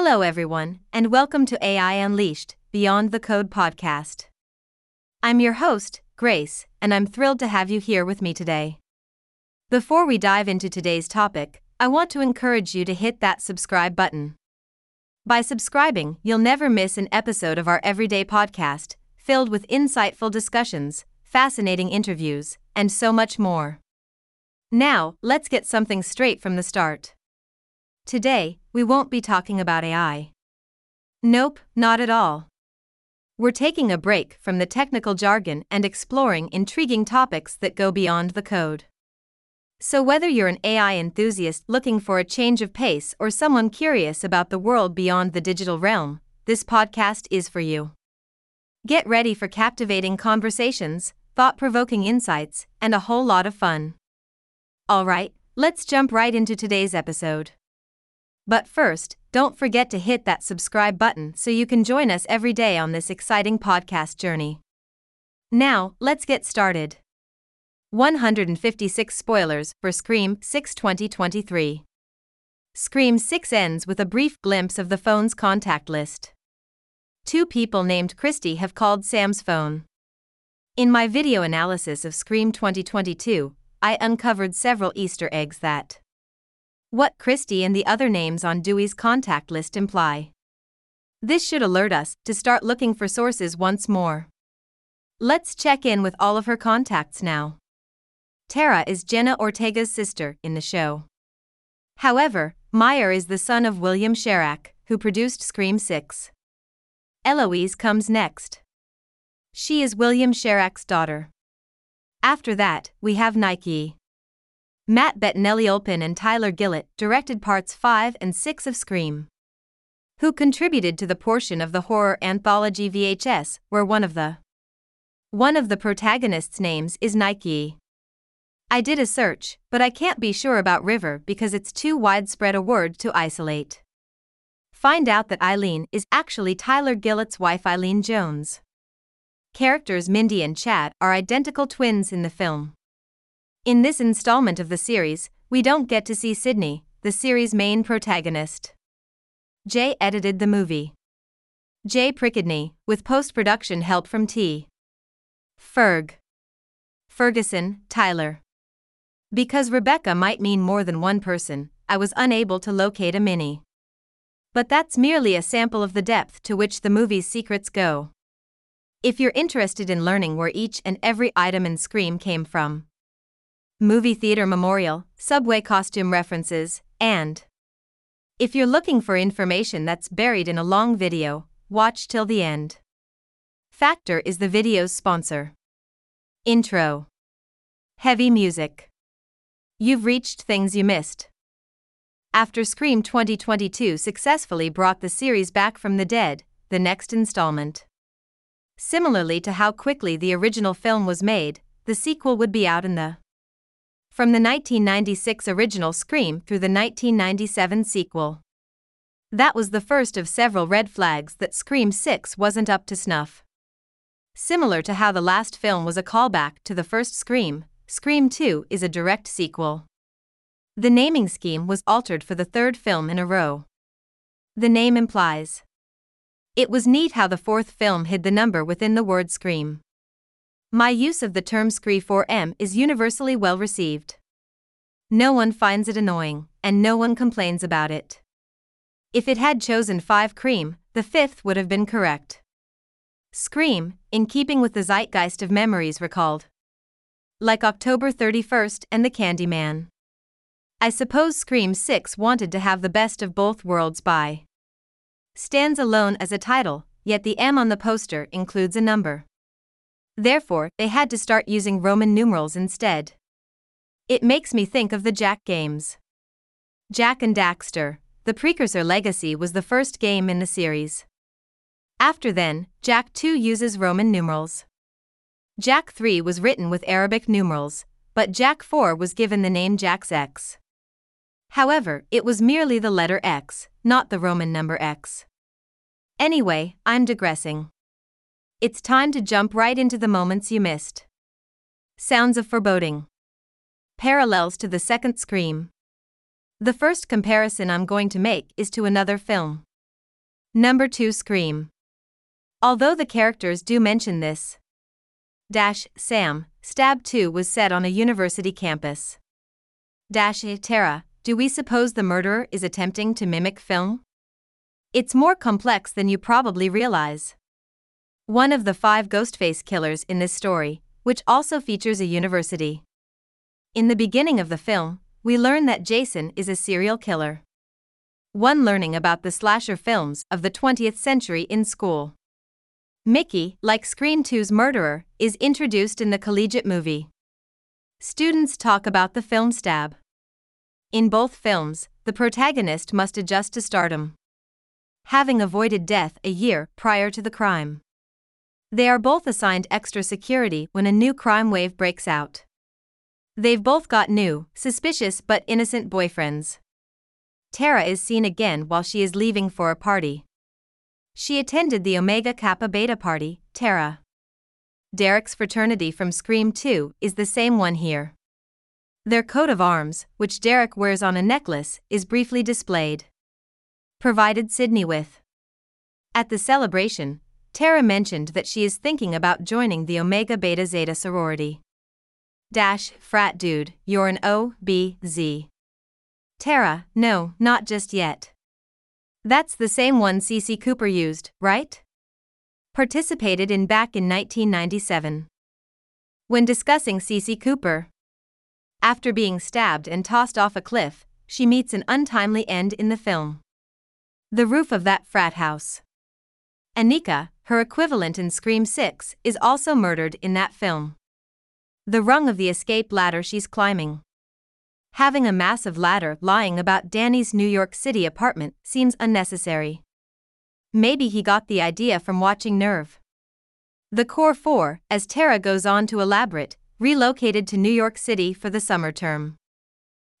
Hello everyone, and welcome to AI Unleashed, Beyond the Code podcast. I'm your host, Grace, and I'm thrilled to have you here with me today. Before we dive into today's topic, I want to encourage you to hit that subscribe button. By subscribing, you'll never miss an episode of our everyday podcast, filled with insightful discussions, fascinating interviews, and so much more. Now, let's get something straight from the start. Today, we won't be talking about AI. Nope, not at all. We're taking a break from the technical jargon and exploring intriguing topics that go beyond the code. So whether you're an AI enthusiast looking for a change of pace or someone curious about the world beyond the digital realm, this podcast is for you. Get ready for captivating conversations, thought-provoking insights, and a whole lot of fun. Alright, let's jump right into today's episode. But first, don't forget to hit that subscribe button so you can join us every day on this exciting podcast journey. Now, let's get started. 156 spoilers for Scream 6 2023. Scream 6 ends with a brief glimpse of the phone's contact list. Two people named Christy have called Sam's phone. In my video analysis of Scream 2022, I uncovered several Easter eggs that what Christy and the other names on Dewey's contact list imply. This should alert us to start looking for sources once more. Let's check in with all of her contacts now. Tara is Jenna Ortega's sister in the show. However, Meyer is the son of William Sherak, who produced Scream 6. Eloise comes next. She is William Sherak's daughter. After that, we have Nike. Matt Bettinelli-Olpin and Tyler Gillett directed parts 5 and 6 of Scream, who contributed to the portion of the horror anthology VHS where one of the protagonists' names is Nike. I did a search, but I can't be sure about River because it's too widespread a word to isolate. Find out that Eileen is actually Tyler Gillett's wife Eileen Jones. Characters Mindy and Chad are identical twins in the film. In this installment of the series, we don't get to see Sidney, the series' main protagonist. Jay edited the movie. Jay Prickadney, with post-production help from T. Ferguson, Tyler. Because Rebecca might mean more than one person, I was unable to locate a mini. But that's merely a sample of the depth to which the movie's secrets go. If you're interested in learning where each and every item in Scream came from, movie theater memorial, subway costume references, and if you're looking for information that's buried in a long video, watch till the end. Factor is the video's sponsor. Intro. Heavy music. You've reached things you missed. After Scream 2022 successfully brought the series back from the dead, the next installment. Similarly to how quickly the original film was made, the sequel would be out in the from the 1996 original Scream through the 1997 sequel. That was the first of several red flags that Scream 6 wasn't up to snuff. Similar to how the last film was a callback to the first Scream, Scream 2 is a direct sequel. The naming scheme was altered for the third film in a row. The name implies. It was neat how the fourth film hid the number within the word Scream. My use of the term Scree 4M is universally well received. No one finds it annoying, and no one complains about it. If it had chosen 5 Cream, the fifth would have been correct. Scream, in keeping with the zeitgeist of memories recalled. Like October 31st and the Candyman. I suppose Scream 6 wanted to have the best of both worlds by stands alone as a title, yet the M on the poster includes a number. Therefore, they had to start using Roman numerals instead. It makes me think of the Jack games. Jack and Daxter, the precursor Legacy was the first game in the series. After then, Jack 2 uses Roman numerals. Jack 3 was written with Arabic numerals, but Jack 4 was given the name Jack's X. However, it was merely the letter X, not the Roman number X. Anyway, I'm digressing. It's time to jump right into the moments you missed. Sounds of foreboding. Parallels to the second Scream. The first comparison I'm going to make is to another film. Number 2 Scream. Although the characters do mention this, Sam, Stab 2 was set on a university campus. Tara, do we suppose the murderer is attempting to mimic film? It's more complex than you probably realize. One of the 5 Ghostface killers in this story, which also features a university. In the beginning of the film, we learn that Jason is a serial killer. One learning about the slasher films of the 20th century in school. Mickey, like Scream 2's murderer, is introduced in the collegiate movie. Students talk about the film Stab. In both films, the protagonist must adjust to stardom, having avoided death a year prior to the crime. They are both assigned extra security when a new crime wave breaks out. They've both got new, suspicious but innocent boyfriends. Tara is seen again while she is leaving for a party. She attended the Omega Kappa Beta party, Tara. Derek's fraternity from Scream 2 is the same one here. Their coat of arms, which Derek wears on a necklace, is briefly displayed. Provided Sidney with. At the celebration, Tara mentioned that she is thinking about joining the Omega Beta Zeta sorority. Frat dude, you're an OBZ. Tara, no, not just yet. That's the same one Cece Cooper used, right? Participated in back in 1997. When discussing Cece Cooper, after being stabbed and tossed off a cliff, she meets an untimely end in the film. The roof of that frat house. Anika, her equivalent in Scream 6, is also murdered in that film. The rung of the escape ladder she's climbing. Having a massive ladder lying about Danny's New York City apartment seems unnecessary. Maybe he got the idea from watching Nerve. The Core Four, as Tara goes on to elaborate, relocated to New York City for the summer term.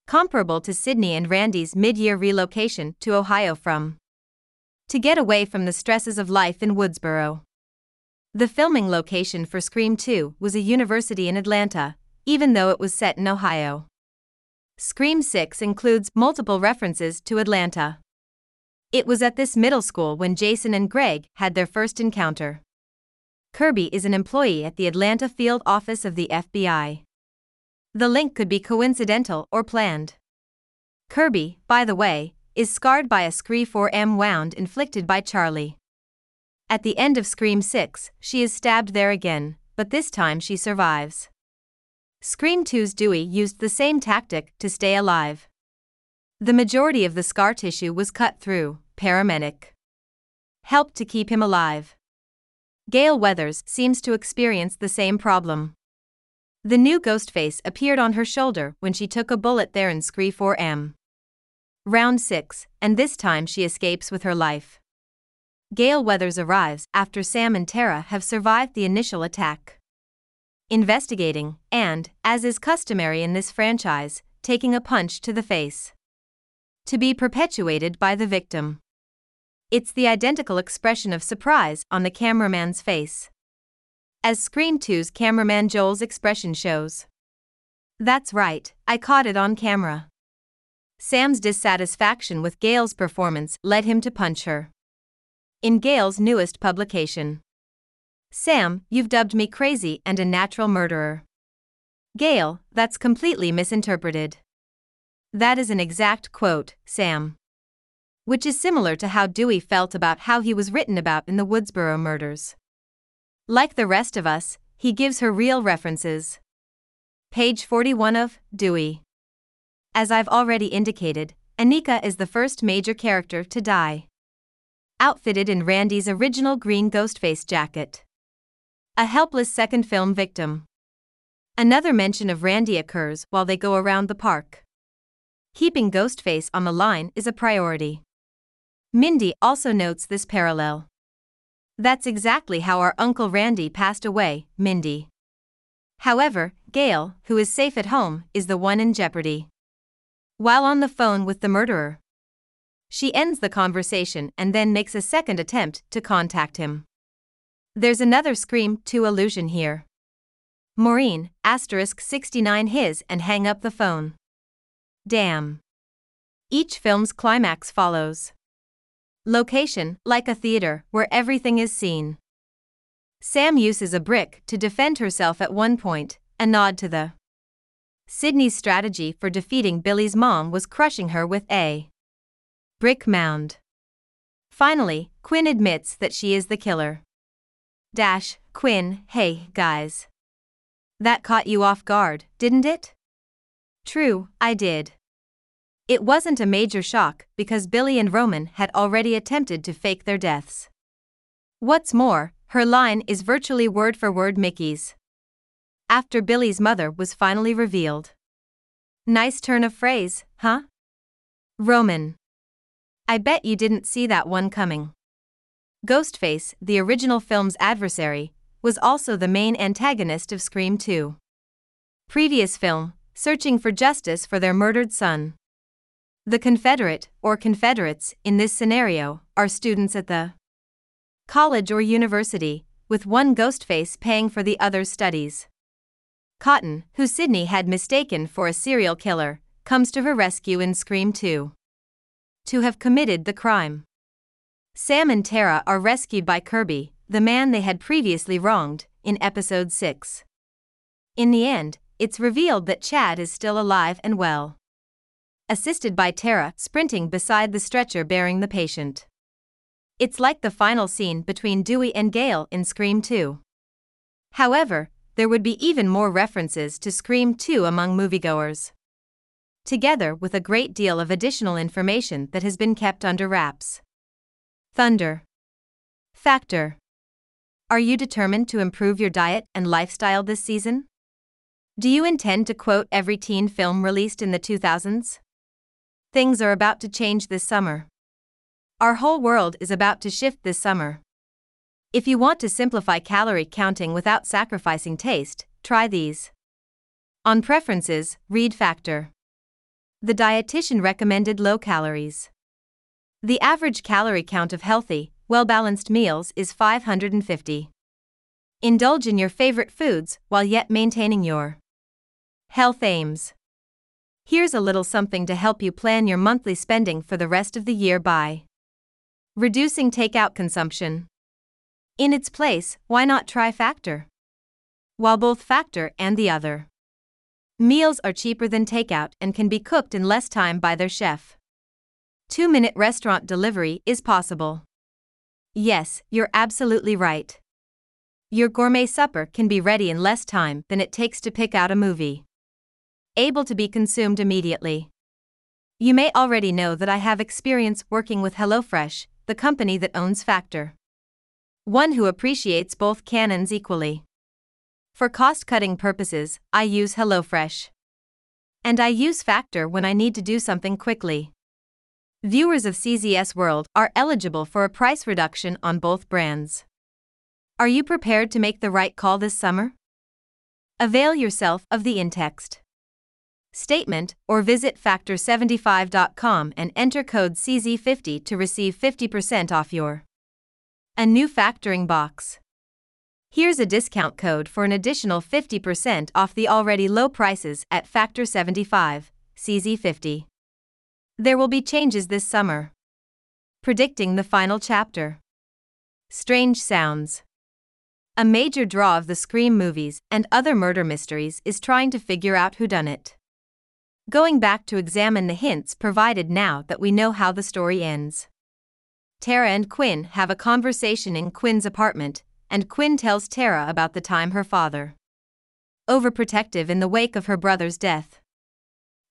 Comparable to Sidney and Randy's mid-year relocation to Ohio to get away from the stresses of life in Woodsboro. The filming location for Scream 2 was a university in Atlanta, even though it was set in Ohio. Scream 6 includes multiple references to Atlanta. It was at this middle school when Jason and Greg had their first encounter. Kirby is an employee at the Atlanta field office of the FBI. The link could be coincidental or planned. Kirby, by the way, is scarred by a Scream 4M wound inflicted by Charlie. At the end of Scream 6, she is stabbed there again, but this time she survives. Scream 2's Dewey used the same tactic to stay alive. The majority of the scar tissue was cut through, paramedic. Helped to keep him alive. Gail Weathers seems to experience the same problem. The new Ghostface appeared on her shoulder when she took a bullet there in Scream 4M. Round 6, and this time she escapes with her life. Gail Weathers arrives after Sam and Tara have survived the initial attack. Investigating, and, as is customary in this franchise, taking a punch to the face. To be perpetuated by the victim. It's the identical expression of surprise on the cameraman's face. As Scream 2's cameraman Joel's expression shows. That's right, I caught it on camera. Sam's dissatisfaction with Gail's performance led him to punch her. In Gail's newest publication. Sam, you've dubbed me crazy and a natural murderer. Gail, that's completely misinterpreted. That is an exact quote, Sam. Which is similar to how Dewey felt about how he was written about in the Woodsboro murders. Like the rest of us, he gives her real references. Page 41 of Dewey. As I've already indicated, Anika is the first major character to die. Outfitted in Randy's original green Ghostface jacket. A helpless second film victim. Another mention of Randy occurs while they go around the park. Keeping Ghostface on the line is a priority. Mindy also notes this parallel. That's exactly how our Uncle Randy passed away, Mindy. However, Gail, who is safe at home, is the one in jeopardy. While on the phone with the murderer, she ends the conversation and then makes a second attempt to contact him. There's another Scream 2 allusion here. Maureen, *69 his and hang up the phone. Damn. Each film's climax follows. Location, like a theater, where everything is seen. Sam uses a brick to defend herself at one point, a nod to the Sidney's strategy for defeating Billy's mom was crushing her with a brick mound. Finally, Quinn admits that she is the killer. Quinn, hey, guys. That caught you off guard, didn't it? True, I did. It wasn't a major shock because Billy and Roman had already attempted to fake their deaths. What's more, her line is virtually word for word Mickey's. After Billy's mother was finally revealed. Nice turn of phrase, huh? Roman. I bet you didn't see that one coming. Ghostface, the original film's adversary, was also the main antagonist of Scream 2. Previous film, searching for justice for their murdered son. The Confederate, or Confederates, in this scenario, are students at the college or university, with one Ghostface paying for the other's studies. Cotton, who Sidney had mistaken for a serial killer, comes to her rescue in Scream 2. To have committed the crime. Sam and Tara are rescued by Kirby, the man they had previously wronged, in episode 6. In the end, it's revealed that Chad is still alive and well. Assisted by Tara sprinting beside the stretcher bearing the patient. It's like the final scene between Dewey and Gale in Scream 2. However, there would be even more references to Scream 2 among moviegoers. Together with a great deal of additional information that has been kept under wraps. Thunder. Factor. Are you determined to improve your diet and lifestyle this season? Do you intend to quote every teen film released in the 2000s? Things are about to change this summer. Our whole world is about to shift this summer. If you want to simplify calorie counting without sacrificing taste, try these. On preferences, read Factor. The dietitian recommended low calories. The average calorie count of healthy, well-balanced meals is 550. Indulge in your favorite foods while yet maintaining your health aims. Here's a little something to help you plan your monthly spending for the rest of the year by reducing takeout consumption. In its place, why not try Factor? While both Factor and the other meals are cheaper than takeout and can be cooked in less time by their chef. 2-minute restaurant delivery is possible. Yes, you're absolutely right. Your gourmet supper can be ready in less time than it takes to pick out a movie. Able to be consumed immediately. You may already know that I have experience working with HelloFresh, the company that owns Factor. One who appreciates both canons equally. For cost-cutting purposes, I use HelloFresh. And I use Factor when I need to do something quickly. Viewers of CZS World are eligible for a price reduction on both brands. Are you prepared to make the right call this summer? Avail yourself of the in-text statement or visit factor75.com and enter code CZ50 to receive 50% off your new factoring box. Here's a discount code for an additional 50% off the already low prices at Factor 75, CZ50. There will be changes this summer. Predicting the final chapter. Strange sounds. A major draw of the Scream movies and other murder mysteries is trying to figure out who done it. Going back to examine the hints provided now that we know how the story ends. Tara and Quinn have a conversation in Quinn's apartment, and Quinn tells Tara about the time her father overprotective in the wake of her brother's death.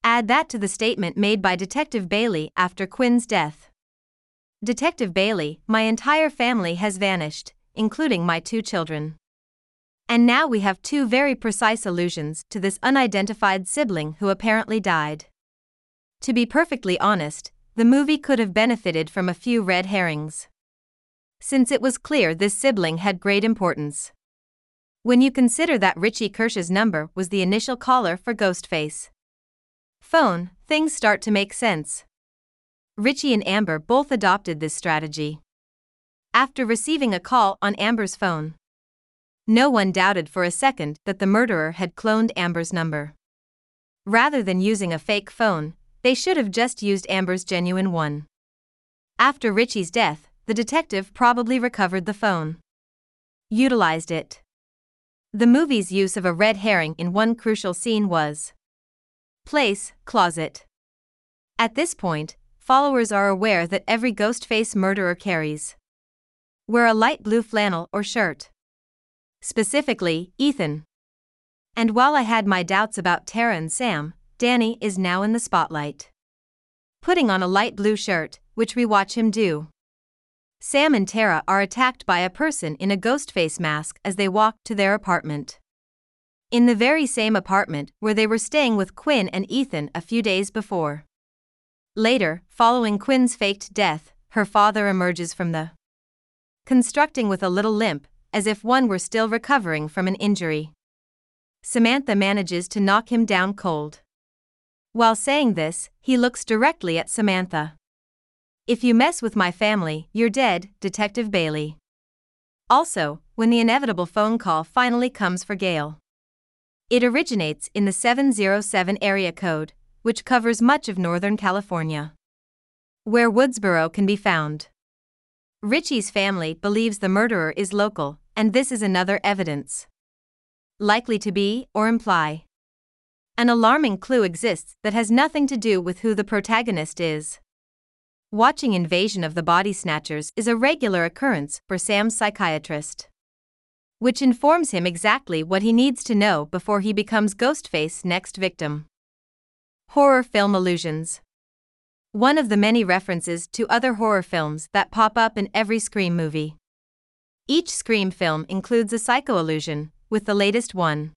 Add that to the statement made by Detective Bailey after Quinn's death. Detective Bailey, my entire family has vanished, including my two children. And now we have two very precise allusions to this unidentified sibling who apparently died. To be perfectly honest, the movie could have benefited from a few red herrings. Since it was clear this sibling had great importance. When you consider that Richie Kirsch's number was the initial caller for Ghostface phone, things start to make sense. Richie and Amber both adopted this strategy. After receiving a call on Amber's phone, no one doubted for a second that the murderer had cloned Amber's number. Rather than using a fake phone, they should have just used Amber's genuine one. After Richie's death, the detective probably recovered the phone. Utilized it. The movie's use of a red herring in one crucial scene was place, closet. At this point, followers are aware that every Ghostface murderer carries wear a light blue flannel or shirt. Specifically, Ethan. And while I had my doubts about Tara and Sam, Danny is now in the spotlight, putting on a light blue shirt, which we watch him do. Sam and Tara are attacked by a person in a Ghostface mask as they walk to their apartment. In the very same apartment where they were staying with Quinn and Ethan a few days before. Later, following Quinn's faked death, her father emerges from the constructing with a little limp, as if one were still recovering from an injury. Samantha manages to knock him down cold. While saying this, he looks directly at Samantha. "If you mess with my family, you're dead, Detective Bailey." Also, when the inevitable phone call finally comes for Gale, it originates in the 707 area code, which covers much of Northern California, where Woodsboro can be found. Richie's family believes the murderer is local, and this is another evidence likely to be, or imply, an alarming clue exists that has nothing to do with who the protagonist is. Watching Invasion of the Body Snatchers is a regular occurrence for Sam's psychiatrist, which informs him exactly what he needs to know before he becomes Ghostface's next victim. Horror film allusions. One of the many references to other horror films that pop up in every Scream movie. Each Scream film includes a psycho allusion, with the latest one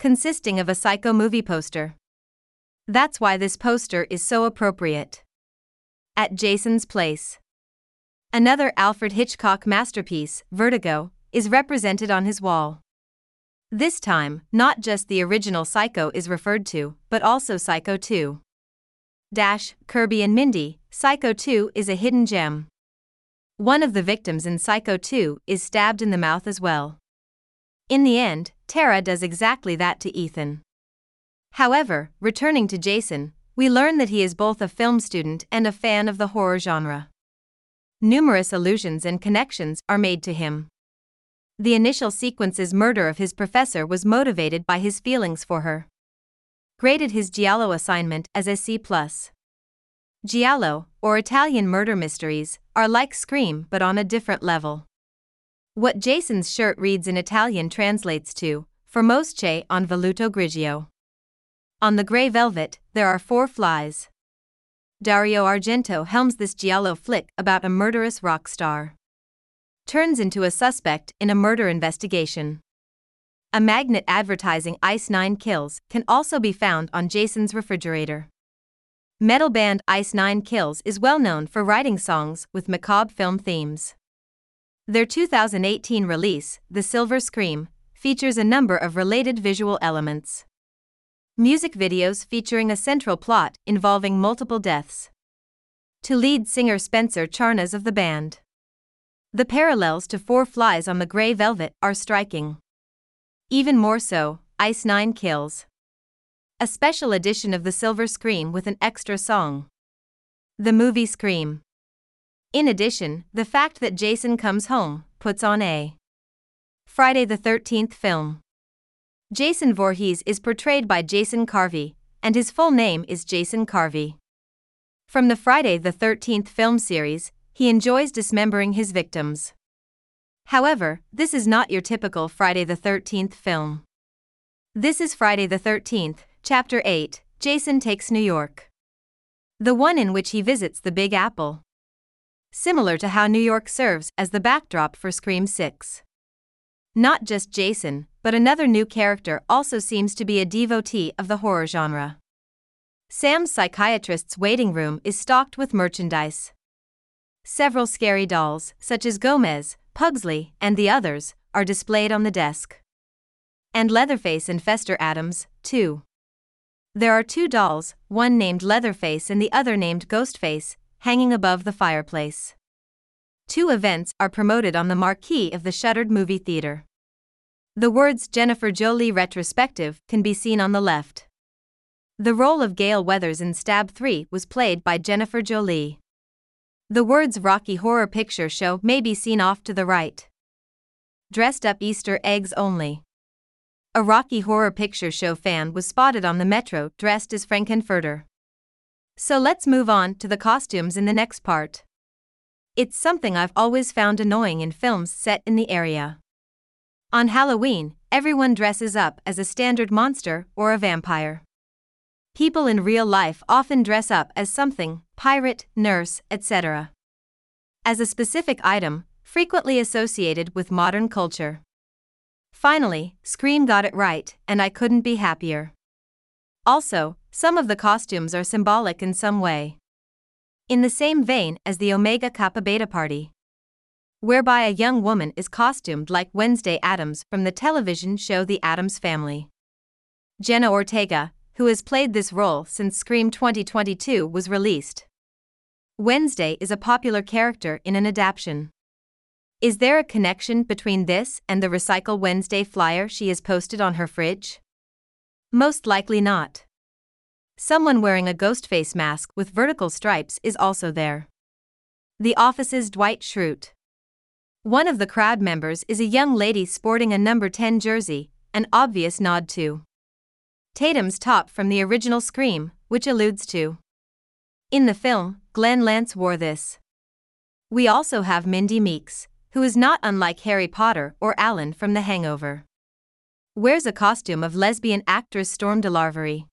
consisting of a psycho movie poster. That's why this poster is so appropriate. At Jason's place. Another Alfred Hitchcock masterpiece, Vertigo, is represented on his wall. This time, not just the original Psycho is referred to, but also Psycho 2. Kirby and Mindy, Psycho 2 is a hidden gem. One of the victims in Psycho 2 is stabbed in the mouth as well. In the end, Tara does exactly that to Ethan. However, returning to Jason, we learn that he is both a film student and a fan of the horror genre. Numerous allusions and connections are made to him. The initial sequence's murder of his professor was motivated by his feelings for her. Graded his Giallo assignment as a C+. Giallo, or Italian murder mysteries, are like Scream but on a different level. What Jason's shirt reads in Italian translates to, "Formosce on velluto grigio." On the grey velvet, there are four flies. Dario Argento helms this Giallo flick about a murderous rock star. Turns into a suspect in a murder investigation. A magnet advertising Ice Nine Kills can also be found on Jason's refrigerator. Metal band Ice Nine Kills is well known for writing songs with macabre film themes. Their 2018 release, The Silver Scream, features a number of related visual elements. Music videos featuring a central plot involving multiple deaths. To lead singer Spencer Charnas of the band. The parallels to Four Flies on the Grey Velvet are striking. Even more so, Ice Nine Kills. A special edition of The Silver Scream with an extra song. The movie Scream. In addition, the fact that Jason comes home puts on a Friday the 13th film. Jason Voorhees is portrayed by Jason Carvey, and his full name is Jason Carvey. From the Friday the 13th film series, he enjoys dismembering his victims. However, this is not your typical Friday the 13th film. This is Friday the 13th, Chapter 8, Jason Takes New York. The one in which he visits the Big Apple. Similar to how New York serves as the backdrop for Scream 6. Not just Jason, but another new character also seems to be a devotee of the horror genre. Sam's psychiatrist's waiting room is stocked with merchandise. Several scary dolls, such as Gomez, Pugsley, and the others, are displayed on the desk. And Leatherface and Fester Adams, too. There are two dolls, one named Leatherface and the other named Ghostface, hanging above the fireplace. Two events are promoted on the marquee of the shuttered movie theater. The words Jennifer Jolie Retrospective can be seen on the left. The role of Gail Weathers in Stab 3 was played by Jennifer Jolie. The words Rocky Horror Picture Show may be seen off to the right. Dressed up Easter eggs only. A Rocky Horror Picture Show fan was spotted on the metro dressed as Frankenfurter. So let's move on to the costumes in the next part. It's something I've always found annoying in films set in the area. On Halloween, everyone dresses up as a standard monster or a vampire. People in real life often dress up as something, pirate, nurse, etc. As a specific item, frequently associated with modern culture. Finally, Scream got it right, and I couldn't be happier. Also, some of the costumes are symbolic in some way. In the same vein as the Omega Kappa Beta Party, whereby a young woman is costumed like Wednesday Addams from the television show The Addams Family. Jenna Ortega, who has played this role since Scream 2022 was released. Wednesday is a popular character in an adaptation. Is there a connection between this and the Recycle Wednesday flyer she has posted on her fridge? Most likely not. Someone wearing a Ghostface mask with vertical stripes is also there. The Office's Dwight Schrute. One of the crowd members is a young lady sporting a number 10 jersey, an obvious nod to Tatum's top from the original Scream, which alludes to. In the film, Glenn Lance wore this. We also have Mindy Meeks, who is not unlike Harry Potter or Alan from The Hangover. Wears a costume of lesbian actress Storm DeLarvery.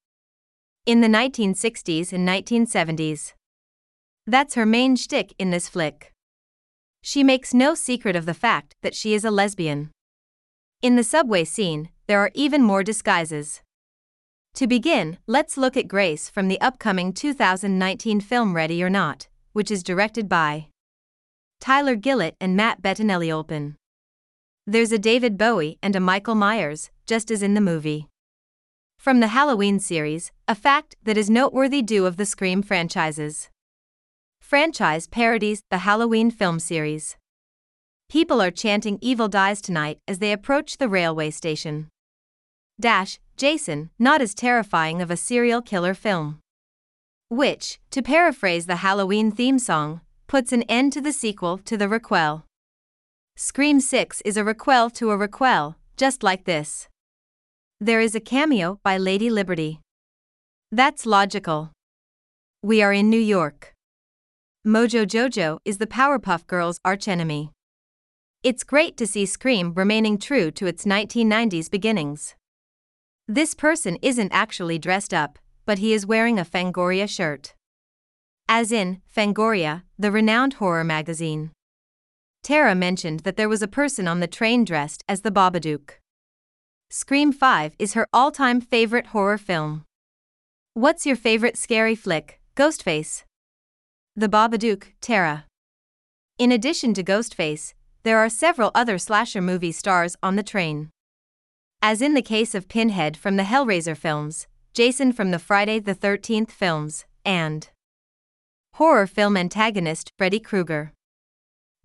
In the 1960s and 1970s. That's her main shtick in this flick. She makes no secret of the fact that she is a lesbian. In the subway scene, there are even more disguises. To begin, let's look at Grace from the upcoming 2019 film Ready or Not, which is directed by Tyler Gillett and Matt Bettinelli-Olpin. There's a David Bowie and a Michael Myers, just as in the movie. From the Halloween series, a fact that is noteworthy due of the Scream franchises. Franchise parodies the Halloween film series. People are chanting "Evil dies tonight" as they approach the railway station. Jason, not as terrifying of a serial killer film. Which, to paraphrase the Halloween theme song, puts an end to the sequel to the requel. Scream 6 is a requel to a requel, just like this. There is a cameo by Lady Liberty. That's logical. We are in New York. Mojo Jojo is the Powerpuff Girls' archenemy. It's great to see Scream remaining true to its 1990s beginnings. This person isn't actually dressed up, but he is wearing a Fangoria shirt. As in, Fangoria, the renowned horror magazine. Tara mentioned that there was a person on the train dressed as the Babadook. Scream 5 is her all-time favorite horror film. What's your favorite scary flick, Ghostface? The Babadook, Tara. In addition to Ghostface, there are several other slasher movie stars on the train. As in the case of Pinhead from the Hellraiser films, Jason from the Friday the 13th films, and horror film antagonist Freddy Krueger.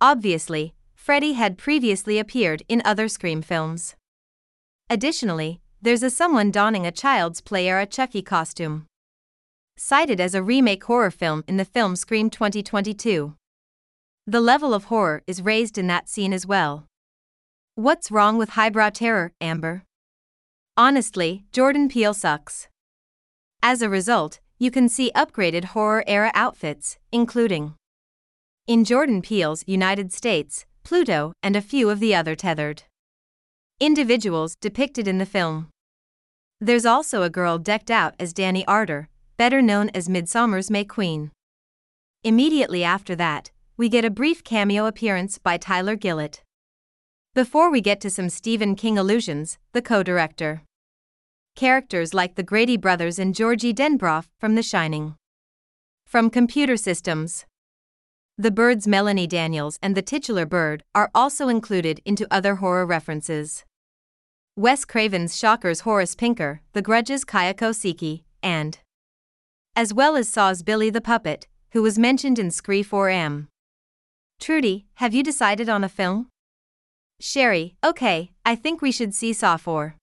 Obviously, Freddy had previously appeared in other Scream films. Additionally, there's a someone donning a Child's Play era Chucky costume. Cited as a remake horror film in the film Scream 2022. The level of horror is raised in that scene as well. What's wrong with highbrow terror, Amber? Honestly, Jordan Peele sucks. As a result, you can see upgraded horror era outfits, including in Jordan Peele's United States, Pluto, and a few of the other tethered individuals depicted in the film. There's also a girl decked out as Danny Arter, better known as Midsommar's May Queen. Immediately after that, we get a brief cameo appearance by Tyler Gillett. Before we get to some Stephen King allusions, the co-director. Characters like the Grady brothers and Georgie Denbrough from The Shining. From Computer Systems. The birds Melanie Daniels and the titular bird are also included into other horror references. Wes Craven's Shockers Horace Pinker, The Grudge's Kayako Siki, and as well as Saw's Billy the Puppet, who was mentioned in Scree 4M. Trudy, have you decided on a film? Sherry, okay, I think we should see Saw 4.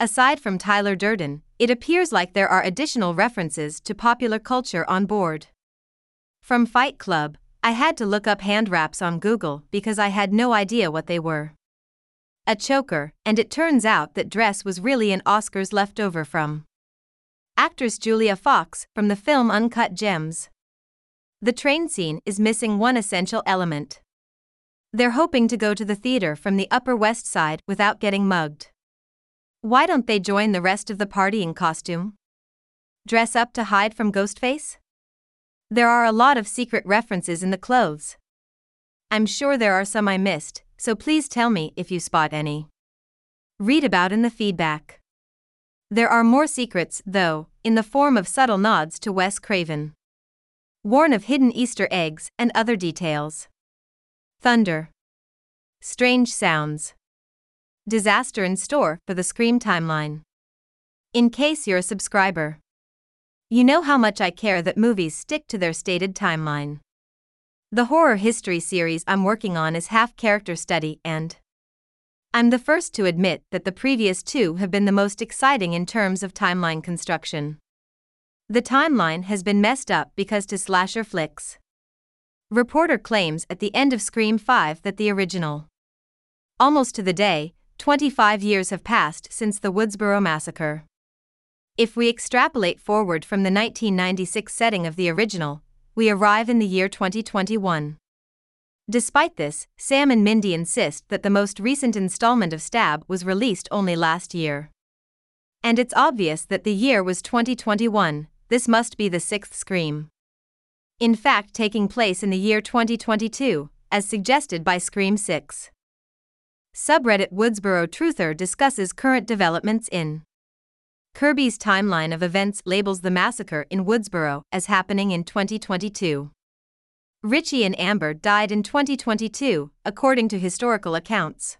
Aside from Tyler Durden, it appears like there are additional references to popular culture on board. From Fight Club, I had to look up hand wraps on Google because I had no idea what they were. A choker, and it turns out that dress was really an Oscars leftover from actress Julia Fox from the film Uncut Gems. The train scene is missing one essential element. They're hoping to go to the theater from the Upper West Side without getting mugged. Why don't they join the rest of the party in costume? Dress up to hide from Ghostface? There are a lot of secret references in the clothes. I'm sure there are some I missed, so please tell me if you spot any. Read about in the feedback. There are more secrets, though, in the form of subtle nods to Wes Craven. Warn of hidden Easter eggs and other details. Thunder. Strange sounds. Disaster in store for the Scream timeline. In case you're a subscriber, you know how much I care that movies stick to their stated timeline. The horror history series I'm working on is half character study, and I'm the first to admit that the previous two have been the most exciting in terms of timeline construction. The timeline has been messed up because to slasher flicks. Reporter claims at the end of Scream 5 that the original, almost to the day, 25 years have passed since the Woodsboro massacre. If we extrapolate forward from the 1996 setting of the original, we arrive in the year 2021. Despite this, Sam and Mindy insist that the most recent installment of Stab was released only last year. And it's obvious that the year was 2021, this must be the sixth Scream. In fact, taking place in the year 2022, as suggested by Scream 6. Subreddit Woodsboro Truther discusses current developments in Kirby's timeline of events, labels the massacre in Woodsboro as happening in 2022. Richie and Amber died in 2022, according to historical accounts.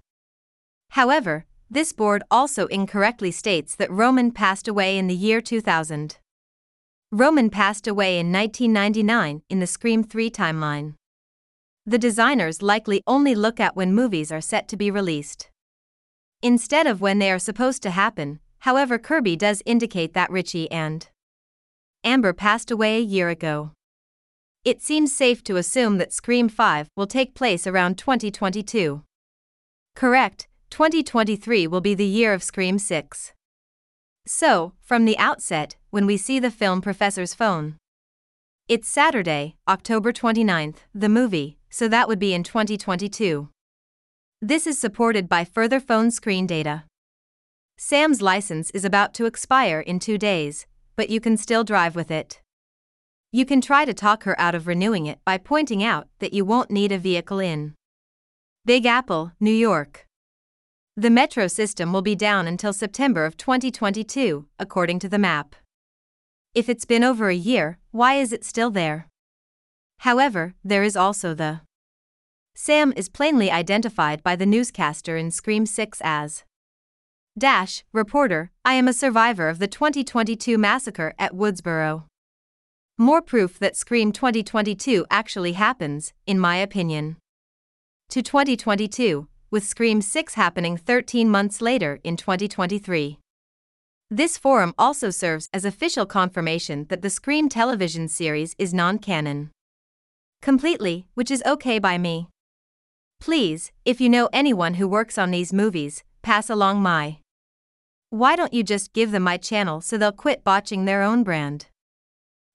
However, this board also incorrectly states that Roman passed away in the year 2000. Roman passed away in 1999 in the Scream 3 timeline. The designers likely only look at when movies are set to be released, instead of when they are supposed to happen. However, Kirby does indicate that Richie and Amber passed away a year ago. It seems safe to assume that Scream 5 will take place around 2022. Correct, 2023 will be the year of Scream 6. So, from the outset, when we see the film Professor's phone, it's Saturday, October 29th, the movie, so that would be in 2022. This is supported by further phone screen data. Sam's license is about to expire in 2 days, but you can still drive with it. You can try to talk her out of renewing it by pointing out that you won't need a vehicle in Big Apple, New York. The metro system will be down until September of 2022, according to the map. If it's been over a year, why is it still there? However, there is also the Sam is plainly identified by the newscaster in Scream 6 as Reporter, I am a survivor of the 2022 massacre at Woodsboro. More proof that Scream 2022 actually happens, in my opinion. To 2022, with Scream 6 happening 13 months later in 2023. This forum also serves as official confirmation that the Scream television series is non-canon completely, which is okay by me. Please, if you know anyone who works on these movies, pass along my Why don't you just give them my channel so they'll quit botching their own brand?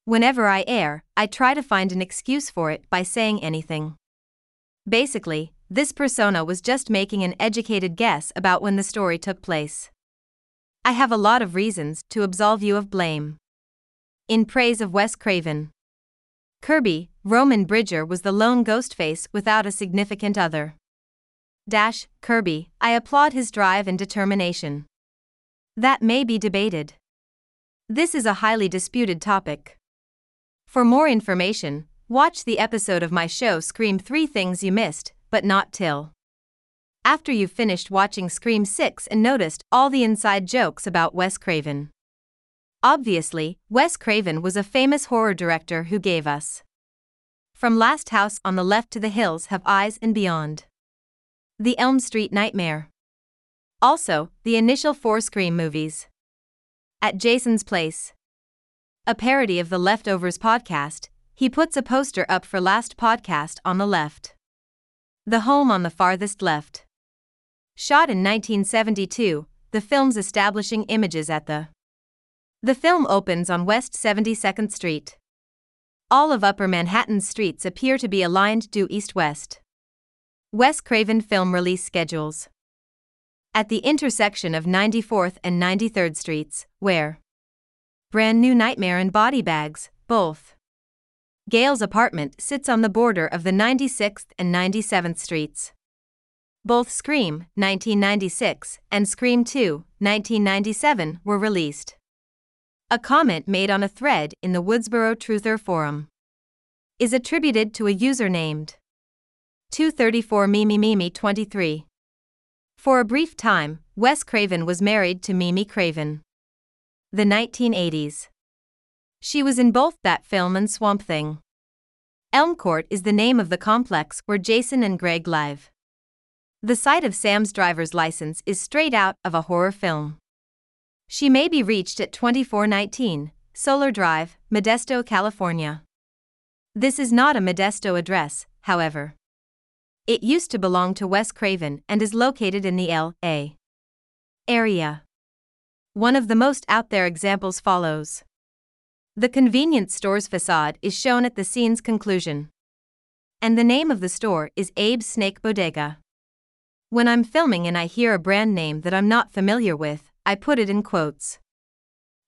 Whenever I air, I try to find an excuse for it by saying anything. Basically, this persona was just making an educated guess about when the story took place. I have a lot of reasons to absolve you of blame. In praise of Wes Craven, Kirby, Roman Bridger was the lone Ghostface without a significant other. Kirby, I applaud his drive and determination. That may be debated. This is a highly disputed topic. For more information, watch the episode of my show Scream 3 Things You Missed, but not till after you've finished watching Scream 6 and noticed all the inside jokes about Wes Craven. Obviously, Wes Craven was a famous horror director who gave us from Last House on the Left to The Hills Have Eyes and beyond. The Elm Street Nightmare. Also, the initial 4 Scream movies. At Jason's Place, a parody of the Leftovers podcast, He puts a poster up for last podcast on the left. The home on the farthest left. Shot in 1972, the film's establishing images at the. The film opens on West 72nd Street. All of Upper Manhattan's streets appear to be aligned due east-west. Wes Craven film release schedules. At the intersection of 94th and 93rd Streets, where brand new Nightmare and Body Bags, both. Gale's apartment sits on the border of the 96th and 97th Streets. Both Scream, 1996, and Scream 2, 1997, were released. A comment made on a thread in the Woodsboro Truther forum is attributed to a user named 234mimimimi23. For a brief time, Wes Craven was married to Mimi Craven. The 1980s. She was in both that film and Swamp Thing. Elm Court is the name of the complex where Jason and Greg live. The site of Sam's driver's license is straight out of a horror film. She may be reached at 2419 Solar Drive, Modesto, California. This is not a Modesto address, however. It used to belong to Wes Craven and is located in the L.A. area. One of the most out there examples follows. The convenience store's facade is shown at the scene's conclusion. And the name of the store is Abe's Snake Bodega. When I'm filming and I hear a brand name that I'm not familiar with, I put it in quotes.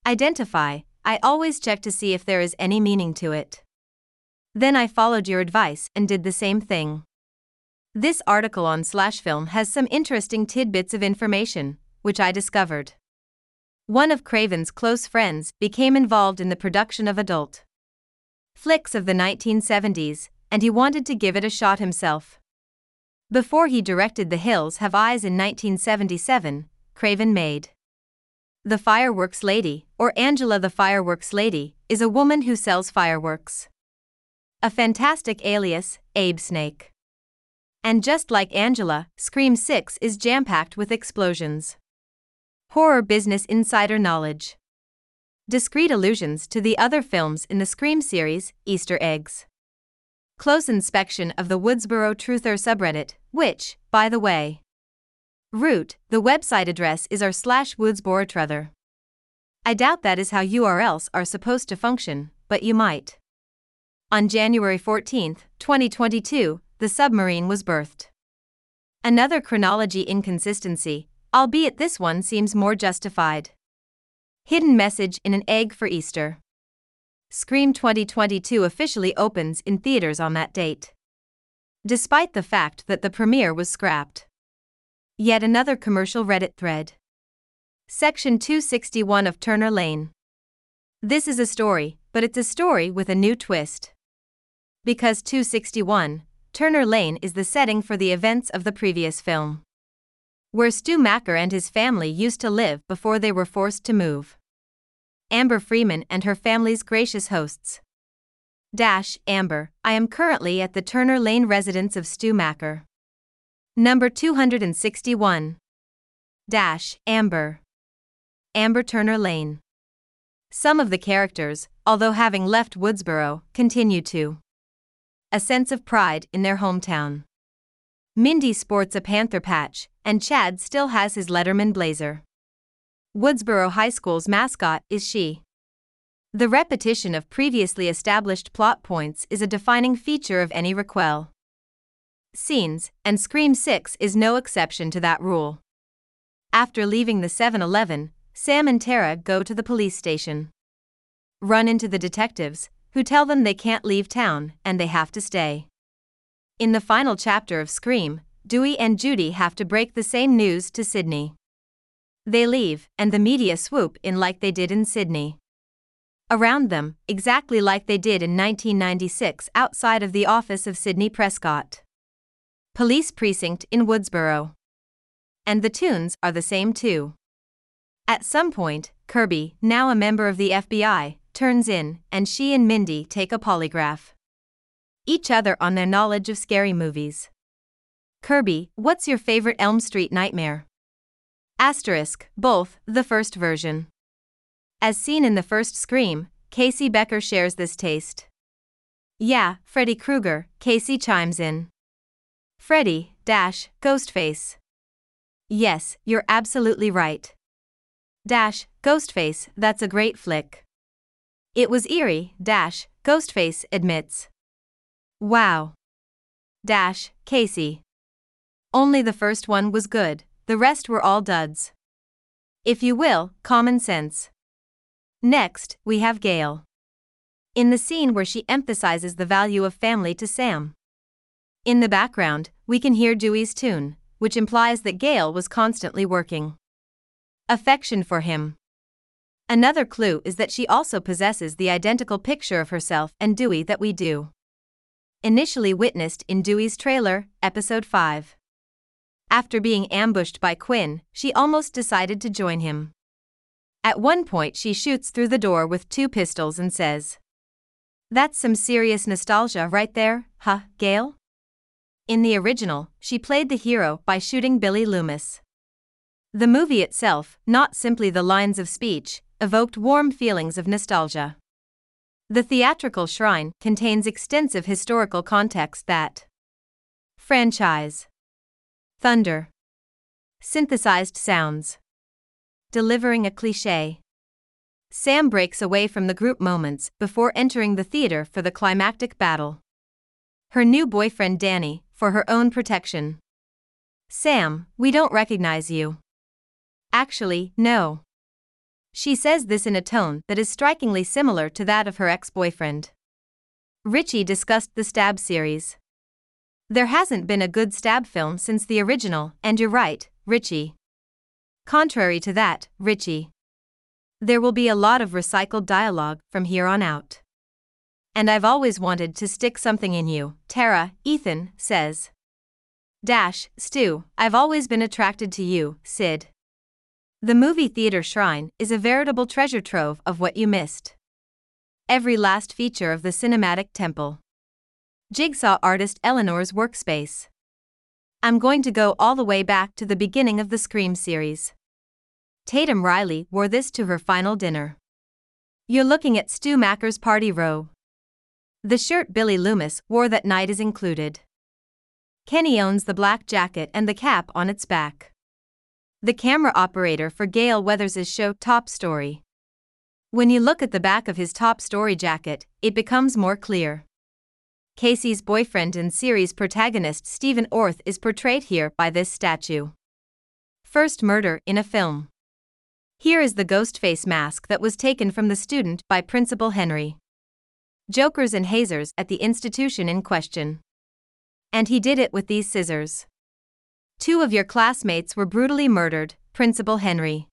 Identify, I always check to see if there is any meaning to it. Then I followed your advice and did the same thing. This article on /film has some interesting tidbits of information, which I discovered. One of Craven's close friends became involved in the production of adult flicks of the 1970s, and he wanted to give it a shot himself. Before he directed The Hills Have Eyes in 1977, Craven made The Fireworks Lady, or Angela the Fireworks Lady, is a woman who sells fireworks. A fantastic alias, Abe Snake. And just like Angela, Scream 6 is jam-packed with explosions. Horror business insider knowledge. Discreet allusions to the other films in the Scream series, Easter eggs. Close inspection of the Woodsboro Truther subreddit, which, by the way, root, the website address is our /Woodsboro Truther. I doubt that is how URLs are supposed to function, but you might. On January 14, 2022, the submarine was birthed. Another chronology inconsistency, albeit this one seems more justified. Hidden message in an egg for Easter. Scream 2022 officially opens in theaters on that date, despite the fact that the premiere was scrapped. Yet another commercial Reddit thread. Section 261 of Turner Lane. This is a story, but it's a story with a new twist. Because 261, Turner Lane is the setting for the events of the previous film, where Stu Macher and his family used to live before they were forced to move. Amber Freeman and her family's gracious hosts. Amber, I am currently at the Turner Lane residence of Stu Macher. Number 261. Amber Turner Lane. Some of the characters, although having left Woodsboro, continue to a sense of pride in their hometown. Mindy sports a panther patch, and Chad still has his Letterman blazer. Woodsboro High School's mascot is she. The repetition of previously established plot points is a defining feature of any requel scenes, and Scream 6 is no exception to that rule. After leaving the 7-Eleven, Sam and Tara go to the police station, run into the detectives, who tell them they can't leave town and they have to stay. In the final chapter of Scream, Dewey and Judy have to break the same news to Sidney. They leave, and the media swoop in like they did in Sidney. Around them, exactly like they did in 1996 outside of the office of Sidney Prescott, police precinct in Woodsboro. And the tunes are the same too. At some point, Kirby, now a member of the FBI, turns in, and she and Mindy take a polygraph each other on their knowledge of scary movies. Kirby, what's your favorite Elm Street nightmare? Both, the first version. As seen in the first Scream, Casey Becker shares this taste. Yeah, Freddy Krueger, Casey chimes in. Freddy, dash, Ghostface. Yes, you're absolutely right. Dash, Ghostface, that's a great flick. It was eerie, dash, Ghostface admits. Wow. Dash, Casey. Only the first one was good, the rest were all duds. If you will, common sense. Next, we have Gail. In the scene where she emphasizes the value of family to Sam. In the background, we can hear Dewey's tune, which implies that Gail was constantly working. Affection for him. Another clue is that she also possesses the identical picture of herself and Dewey that we do. Initially witnessed in Dewey's trailer, episode 5. After being ambushed by Quinn, she almost decided to join him. At one point she shoots through the door with two pistols and says, "That's some serious nostalgia right there, huh, Gail?" In the original, she played the hero by shooting Billy Loomis. The movie itself, not simply the lines of speech, evoked warm feelings of nostalgia. The theatrical shrine contains extensive historical context that franchise, thunder, synthesized sounds, delivering a cliché. Sam breaks away from the group moments before entering the theater for the climactic battle. Her new boyfriend Danny, for her own protection. "Sam, we don't recognize you." "Actually, no." She says this in a tone that is strikingly similar to that of her ex-boyfriend. Richie discussed the stab series. "There hasn't been a good stab film since the original, and you're right, Richie. Contrary to that, Richie. There will be a lot of recycled dialogue from here on out. And I've always wanted to stick something in you," Tara, Ethan, says. Dash, Stu, I've always been attracted to you, Sid. The movie theater shrine is a veritable treasure trove of what you missed. Every last feature of the cinematic temple. Jigsaw artist Eleanor's workspace. I'm going to go all the way back to the beginning of the Scream series. Tatum Riley wore this to her final dinner. You're looking at Stu Macher's party robe. The shirt Billy Loomis wore that night is included. Kenny owns the black jacket and the cap on its back. The camera operator for Gail Weathers' show Top Story. When you look at the back of his Top Story jacket, it becomes more clear. Casey's boyfriend and series protagonist Stephen Orth is portrayed here by this statue. First murder in a film. Here is the Ghostface mask that was taken from the student by Principal Henry. Jokers and hazers at the institution in question. And he did it with these scissors. Two of your classmates were brutally murdered, Principal Henry.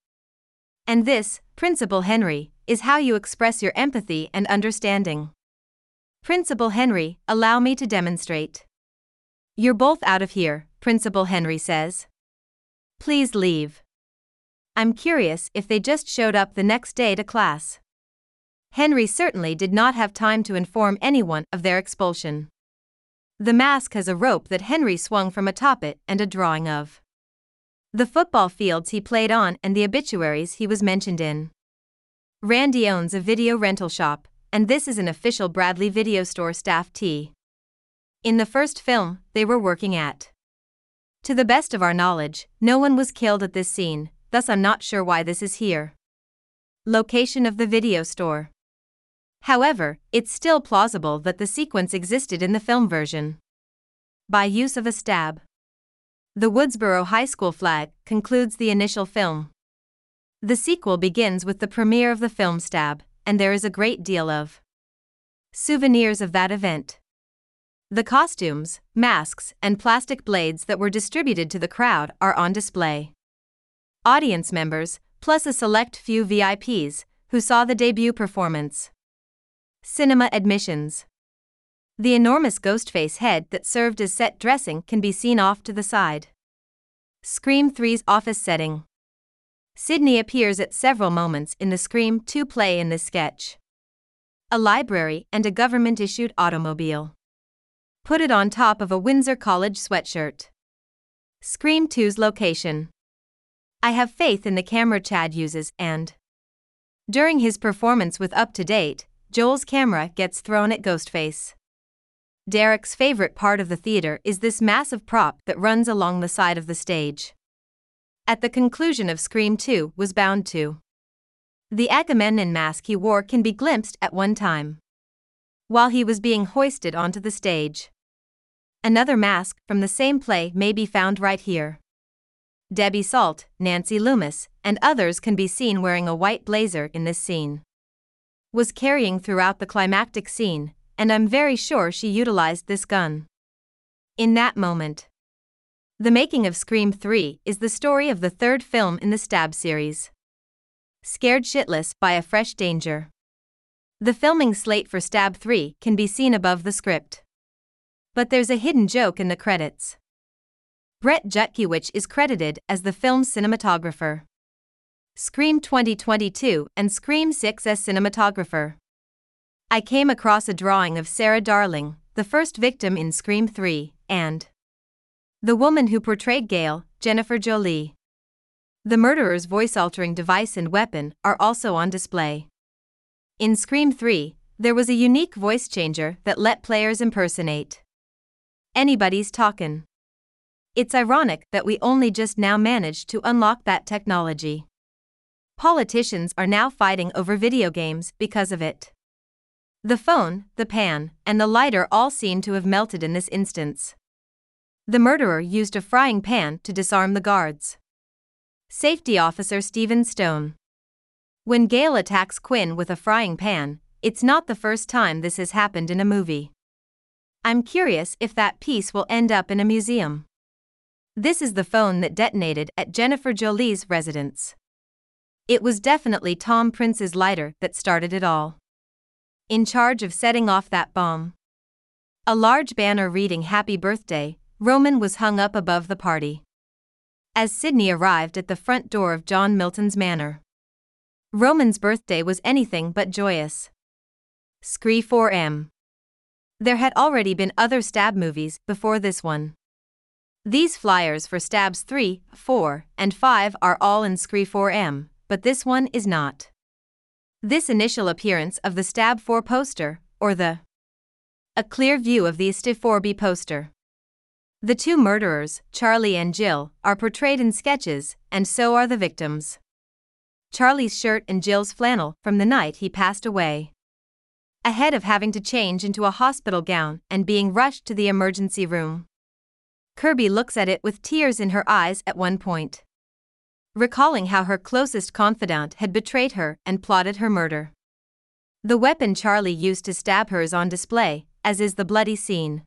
And this, Principal Henry, is how you express your empathy and understanding. Principal Henry, allow me to demonstrate. You're both out of here, Principal Henry says. Please leave. I'm curious if they just showed up the next day to class. Henry certainly did not have time to inform anyone of their expulsion. The mask has a rope that Henry swung from atop it and a drawing of the football fields he played on and the obituaries he was mentioned in. Randy owns a video rental shop, and this is an official Bradley Video Store staff tee. In the first film, they were working at. To the best of our knowledge, no one was killed at this scene, thus I'm not sure why this is here. Location of the video store. However, it's still plausible that the sequence existed in the film version. By use of a stab. The Woodsboro High School flag concludes the initial film. The sequel begins with the premiere of the film Stab, and there is a great deal of souvenirs of that event. The costumes, masks, and plastic blades that were distributed to the crowd are on display. Audience members, plus a select few VIPs, who saw the debut performance. Cinema admissions. The enormous Ghostface head that served as set dressing can be seen off to the side. Scream 3's office setting. Sidney appears at several moments in the Scream 2 play in this sketch. A library and a government-issued automobile. Put it on top of a Windsor College sweatshirt. Scream 2's location. I have faith in the camera Chad uses, and during his performance with Up to Date, Joel's camera gets thrown at Ghostface. Derek's favorite part of the theater is this massive prop that runs along the side of the stage. At the conclusion of Scream 2 was bound to. The Agamemnon mask he wore can be glimpsed at one time, while he was being hoisted onto the stage. Another mask from the same play may be found right here. Debbie Salt, Nancy Loomis, and others can be seen wearing a white blazer in this scene. Was carrying throughout the climactic scene, and I'm very sure she utilized this gun in that moment. The making of Scream 3 is the story of the third film in the Stab series. Scared shitless by a fresh danger. The filming slate for Stab 3 can be seen above the script. But there's a hidden joke in the credits. Brett Jutkiewicz is credited as the film's cinematographer. Scream 2022 and Scream 6 as cinematographer. I came across a drawing of Sarah Darling, the first victim in Scream 3, and the woman who portrayed Gale, Jennifer Jolie. The murderer's voice-altering device and weapon are also on display. In Scream 3, there was a unique voice changer that let players impersonate anybody's talkin'. It's ironic that we only just now managed to unlock that technology. Politicians are now fighting over video games because of it. The phone, the pan, and the lighter all seem to have melted in this instance. The murderer used a frying pan to disarm the guards. Safety officer Stephen Stone. When Gale attacks Quinn with a frying pan, it's not the first time this has happened in a movie. I'm curious if that piece will end up in a museum. This is the phone that detonated at Jennifer Jolie's residence. It was definitely Tom Prince's lighter that started it all. In charge of setting off that bomb. A large banner reading "Happy Birthday, Roman" was hung up above the party. As Sidney arrived at the front door of John Milton's manor, Roman's birthday was anything but joyous. Scream 4M. There had already been other Stab movies before this one. These flyers for Stabs 3, 4, and 5 are all in Scream 4M, but this one is not. This initial appearance of the Stab 4 poster, or the a clear view of the Stab 4B poster. The two murderers, Charlie and Jill, are portrayed in sketches, and so are the victims. Charlie's shirt and Jill's flannel from the night he passed away. Ahead of having to change into a hospital gown and being rushed to the emergency room. Kirby looks at it with tears in her eyes at one point, recalling how her closest confidant had betrayed her and plotted her murder. The weapon Charlie used to stab her is on display, as is the bloody scene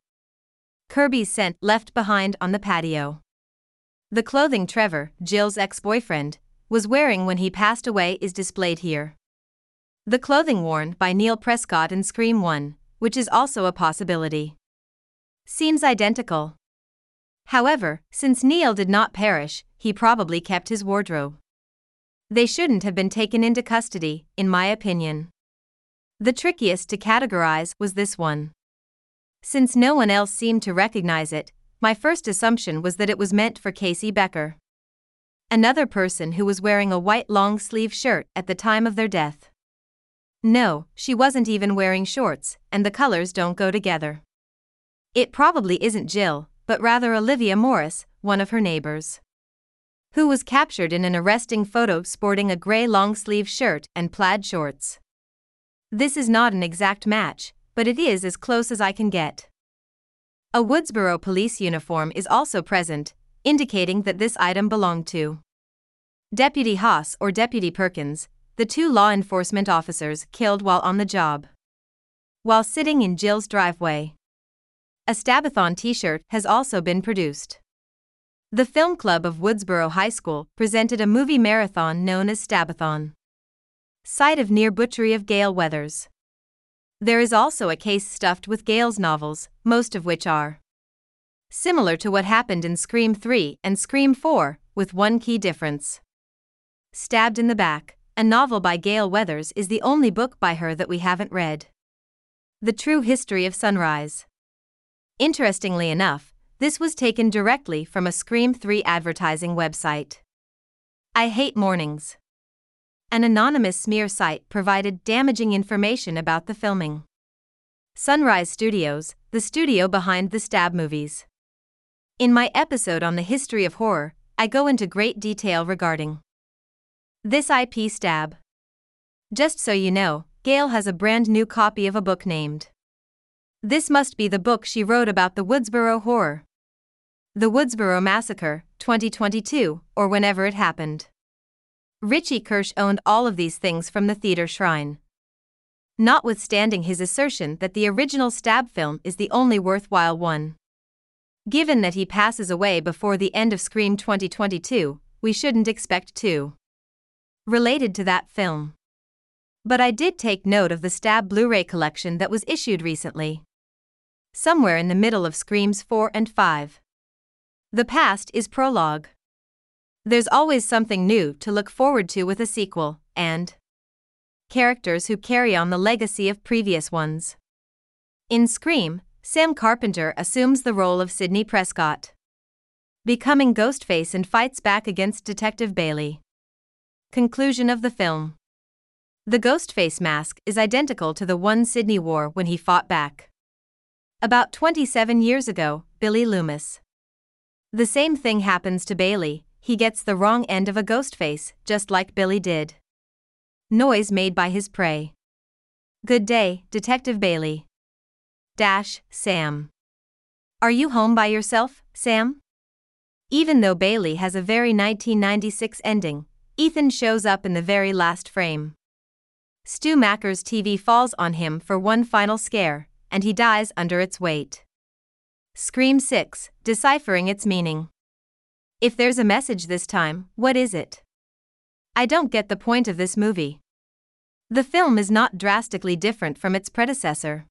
Kirby's scent left behind on the patio. The clothing Trevor, Jill's ex-boyfriend, was wearing when he passed away is displayed here. The clothing worn by Neil Prescott in Scream 1, which is also a possibility. Seems identical. However, since Neil did not perish, he probably kept his wardrobe. They shouldn't have been taken into custody, in my opinion. The trickiest to categorize was this one. Since no one else seemed to recognize it, my first assumption was that it was meant for Casey Becker, another person who was wearing a white long-sleeve shirt at the time of their death. No, she wasn't even wearing shorts, and the colors don't go together. It probably isn't Jill, but rather Olivia Morris, one of her neighbors, who was captured in an arresting photo sporting a gray long-sleeve shirt and plaid shorts. This is not an exact match, but it is as close as I can get. A Woodsboro police uniform is also present, indicating that this item belonged to Deputy Haas or Deputy Perkins, the two law enforcement officers killed while on the job, while sitting in Jill's driveway. A Stabathon t-shirt has also been produced. The film club of Woodsboro High School presented a movie marathon known as Stabathon. Site of near butchery of Gail Weathers. There is also a case stuffed with Gail's novels, most of which are similar to what happened in Scream 3 and Scream 4, with one key difference. Stabbed in the Back, a novel by Gail Weathers, is the only book by her that we haven't read. The True History of Sunrise. Interestingly enough, this was taken directly from a Scream 3 advertising website. I Hate Mornings. An anonymous smear site provided damaging information about the filming. Sunrise Studios, the studio behind the Stab movies. In my episode on the history of horror, I go into great detail regarding this IP Stab. Just so you know, Gale has a brand new copy of a book named This Must Be the Book she wrote about the Woodsboro Horror. The Woodsboro Massacre, 2022, or whenever it happened. Richie Kirsch owned all of these things from the theater shrine. Notwithstanding his assertion that the original Stab film is the only worthwhile one. Given that he passes away before the end of Scream 2022, we shouldn't expect two related to that film. But I did take note of the Stab Blu-ray collection that was issued recently. Somewhere in the middle of Screams 4 and 5. The past is prologue. There's always something new to look forward to with a sequel, and characters who carry on the legacy of previous ones. In Scream, Sam Carpenter assumes the role of Sidney Prescott, becoming Ghostface and fights back against Detective Bailey. Conclusion of the film. The Ghostface mask is identical to the one Sidney wore when he fought back about 27 years ago, Billy Loomis. The same thing happens to Bailey, he gets the wrong end of a ghost face, just like Billy did. Noise made by his prey. Good day, Detective Bailey. Sam. Are you home by yourself, Sam? Even though Bailey has a very 1996 ending, Ethan shows up in the very last frame. Stu Macher's TV falls on him for one final scare, and he dies under its weight. Scream 6, deciphering its meaning. If there's a message this time, what is it? I don't get the point of this movie. The film is not drastically different from its predecessor.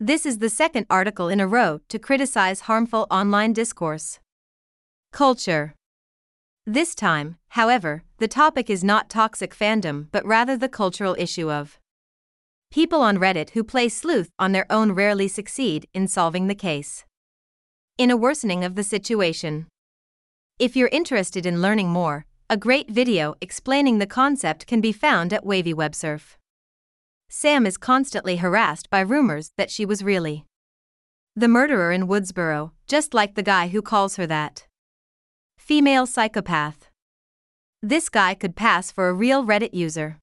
This is the second article in a row to criticize harmful online discourse. Culture. This time, however, the topic is not toxic fandom but rather the cultural issue of people on Reddit who play sleuth on their own rarely succeed in solving the case. In a worsening of the situation. If you're interested in learning more, a great video explaining the concept can be found at Wavy Websurf. Sam is constantly harassed by rumors that she was really the murderer in Woodsboro, just like the guy who calls her that female psychopath. This guy could pass for a real Reddit user.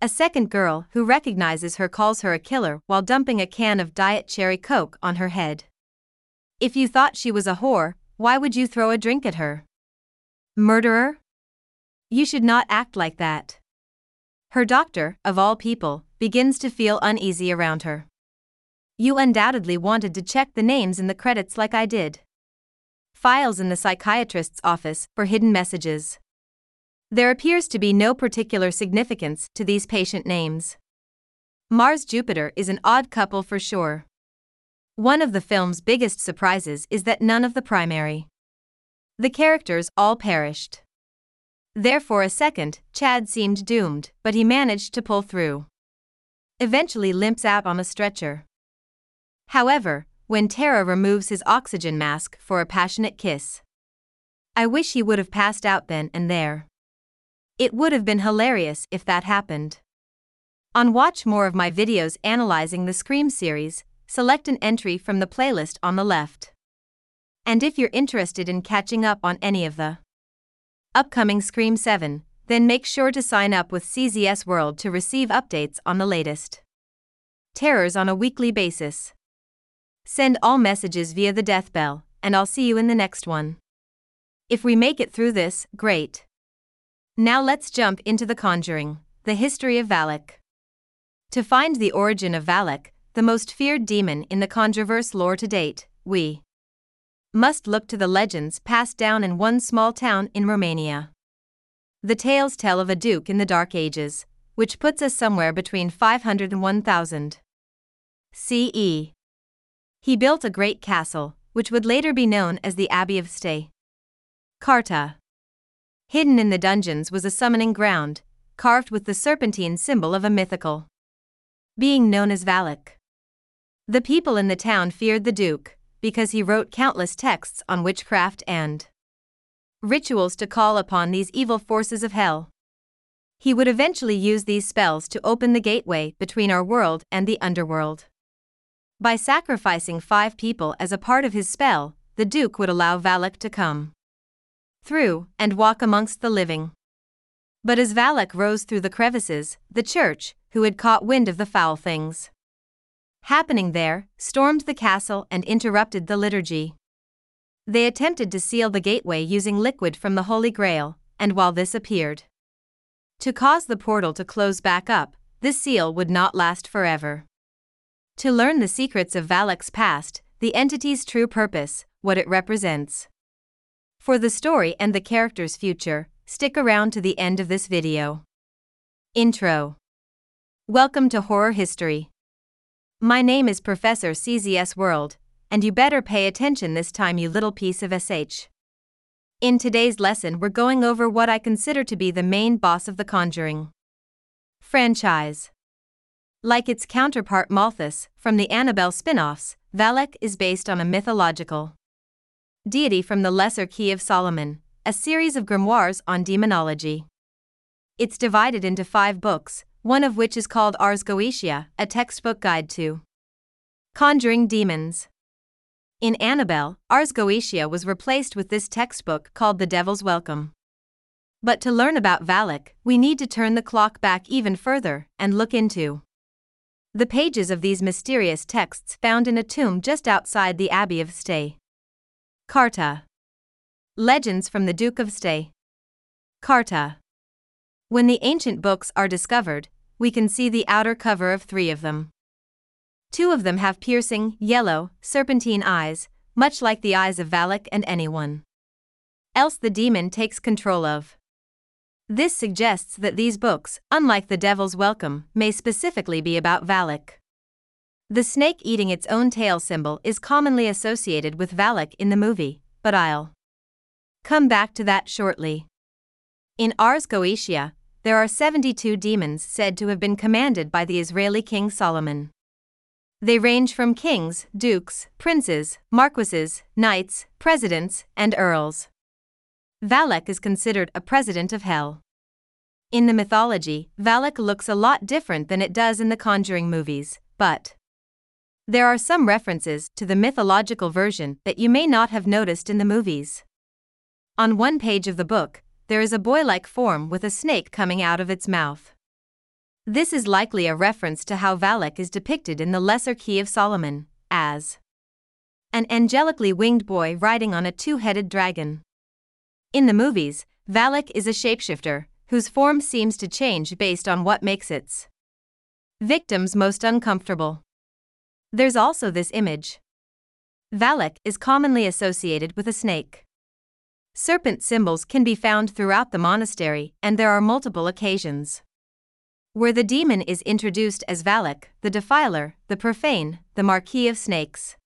A second girl who recognizes her calls her a killer while dumping a can of Diet Cherry Coke on her head. If you thought she was a whore, why would you throw a drink at her? Murderer? You should not act like that. Her doctor, of all people, begins to feel uneasy around her. You undoubtedly wanted to check the names in the credits like I did. Files in the psychiatrist's office for hidden messages. There appears to be no particular significance to these patient names. Mars-Jupiter is an odd couple for sure. One of the film's biggest surprises is that none of the primary. The characters all perished. There for a second, Chad seemed doomed, but he managed to pull through. Eventually limps out on a stretcher. However, when Tara removes his oxygen mask for a passionate kiss. I wish he would have passed out then and there. It would have been hilarious if that happened. On watch more of my videos analyzing the Scream series, select an entry from the playlist on the left. And if you're interested in catching up on any of the upcoming Scream 7, then make sure to sign up with CZS World to receive updates on the latest terrors on a weekly basis. Send all messages via the death bell, and I'll see you in the next one. If we make it through this, great. Now let's jump into The Conjuring, the history of Valak. To find the origin of Valak, the most feared demon in the Conjureverse lore to date, we must look to the legends passed down in one small town in Romania. The tales tell of a duke in the Dark Ages, which puts us somewhere between 500 and 1000 CE. He built a great castle, which would later be known as the Abbey of Ste. Carta. Hidden in the dungeons was a summoning ground, carved with the serpentine symbol of a mythical being known as Valak. The people in the town feared the duke, because he wrote countless texts on witchcraft and rituals to call upon these evil forces of hell. He would eventually use these spells to open the gateway between our world and the underworld. By sacrificing 5 people as a part of his spell, the Duke would allow Valak to come through and walk amongst the living. But as Valak rose through the crevices, the church, who had caught wind of the foul things happening there, stormed the castle and interrupted the liturgy. They attempted to seal the gateway using liquid from the Holy Grail, and while this appeared to cause the portal to close back up, this seal would not last forever. To learn the secrets of Valak's past, the entity's true purpose, what it represents for the story and the character's future, stick around to the end of this video. Intro. Welcome to Horror History. My name is Professor CZS World, and you better pay attention this time, you little piece of SH. In today's lesson, we're going over what I consider to be the main boss of the Conjuring franchise. Like its counterpart Malthus from the Annabelle spin-offs, Valak is based on a mythological deity from the Lesser Key of Solomon, a series of grimoires on demonology. It's divided into 5 books, one of which is called Ars Goetia, a textbook guide to conjuring demons. In Annabelle, Ars Goetia was replaced with this textbook called The Devil's Welcome. But to learn about Valak, we need to turn the clock back even further and look into the pages of these mysterious texts found in a tomb just outside the Abbey of Ste. Carta. Legends from the Duke of Ste. Carta. When the ancient books are discovered, we can see the outer cover of 3 of them. 2 of them have piercing, yellow, serpentine eyes, much like the eyes of Valak and anyone else the demon takes control of. This suggests that these books, unlike The Devil's Welcome, may specifically be about Valak. The snake eating its own tail symbol is commonly associated with Valak in the movie, but I'll come back to that shortly. In Ars Goetia, there are 72 demons said to have been commanded by the Israeli King Solomon. They range from kings, dukes, princes, marquises, knights, presidents, and earls. Valak is considered a president of hell. In the mythology, Valak looks a lot different than it does in the Conjuring movies, but there are some references to the mythological version that you may not have noticed in the movies. On one page of the book, there is a boy-like form with a snake coming out of its mouth. This is likely a reference to how Valak is depicted in the Lesser Key of Solomon, as an angelically winged boy riding on a 2-headed dragon. In the movies, Valak is a shapeshifter, whose form seems to change based on what makes its victims most uncomfortable. There's also this image. Valak is commonly associated with a snake. Serpent symbols can be found throughout the monastery, and there are multiple occasions where the demon is introduced as Valak, the defiler, the profane, the marquis of snakes.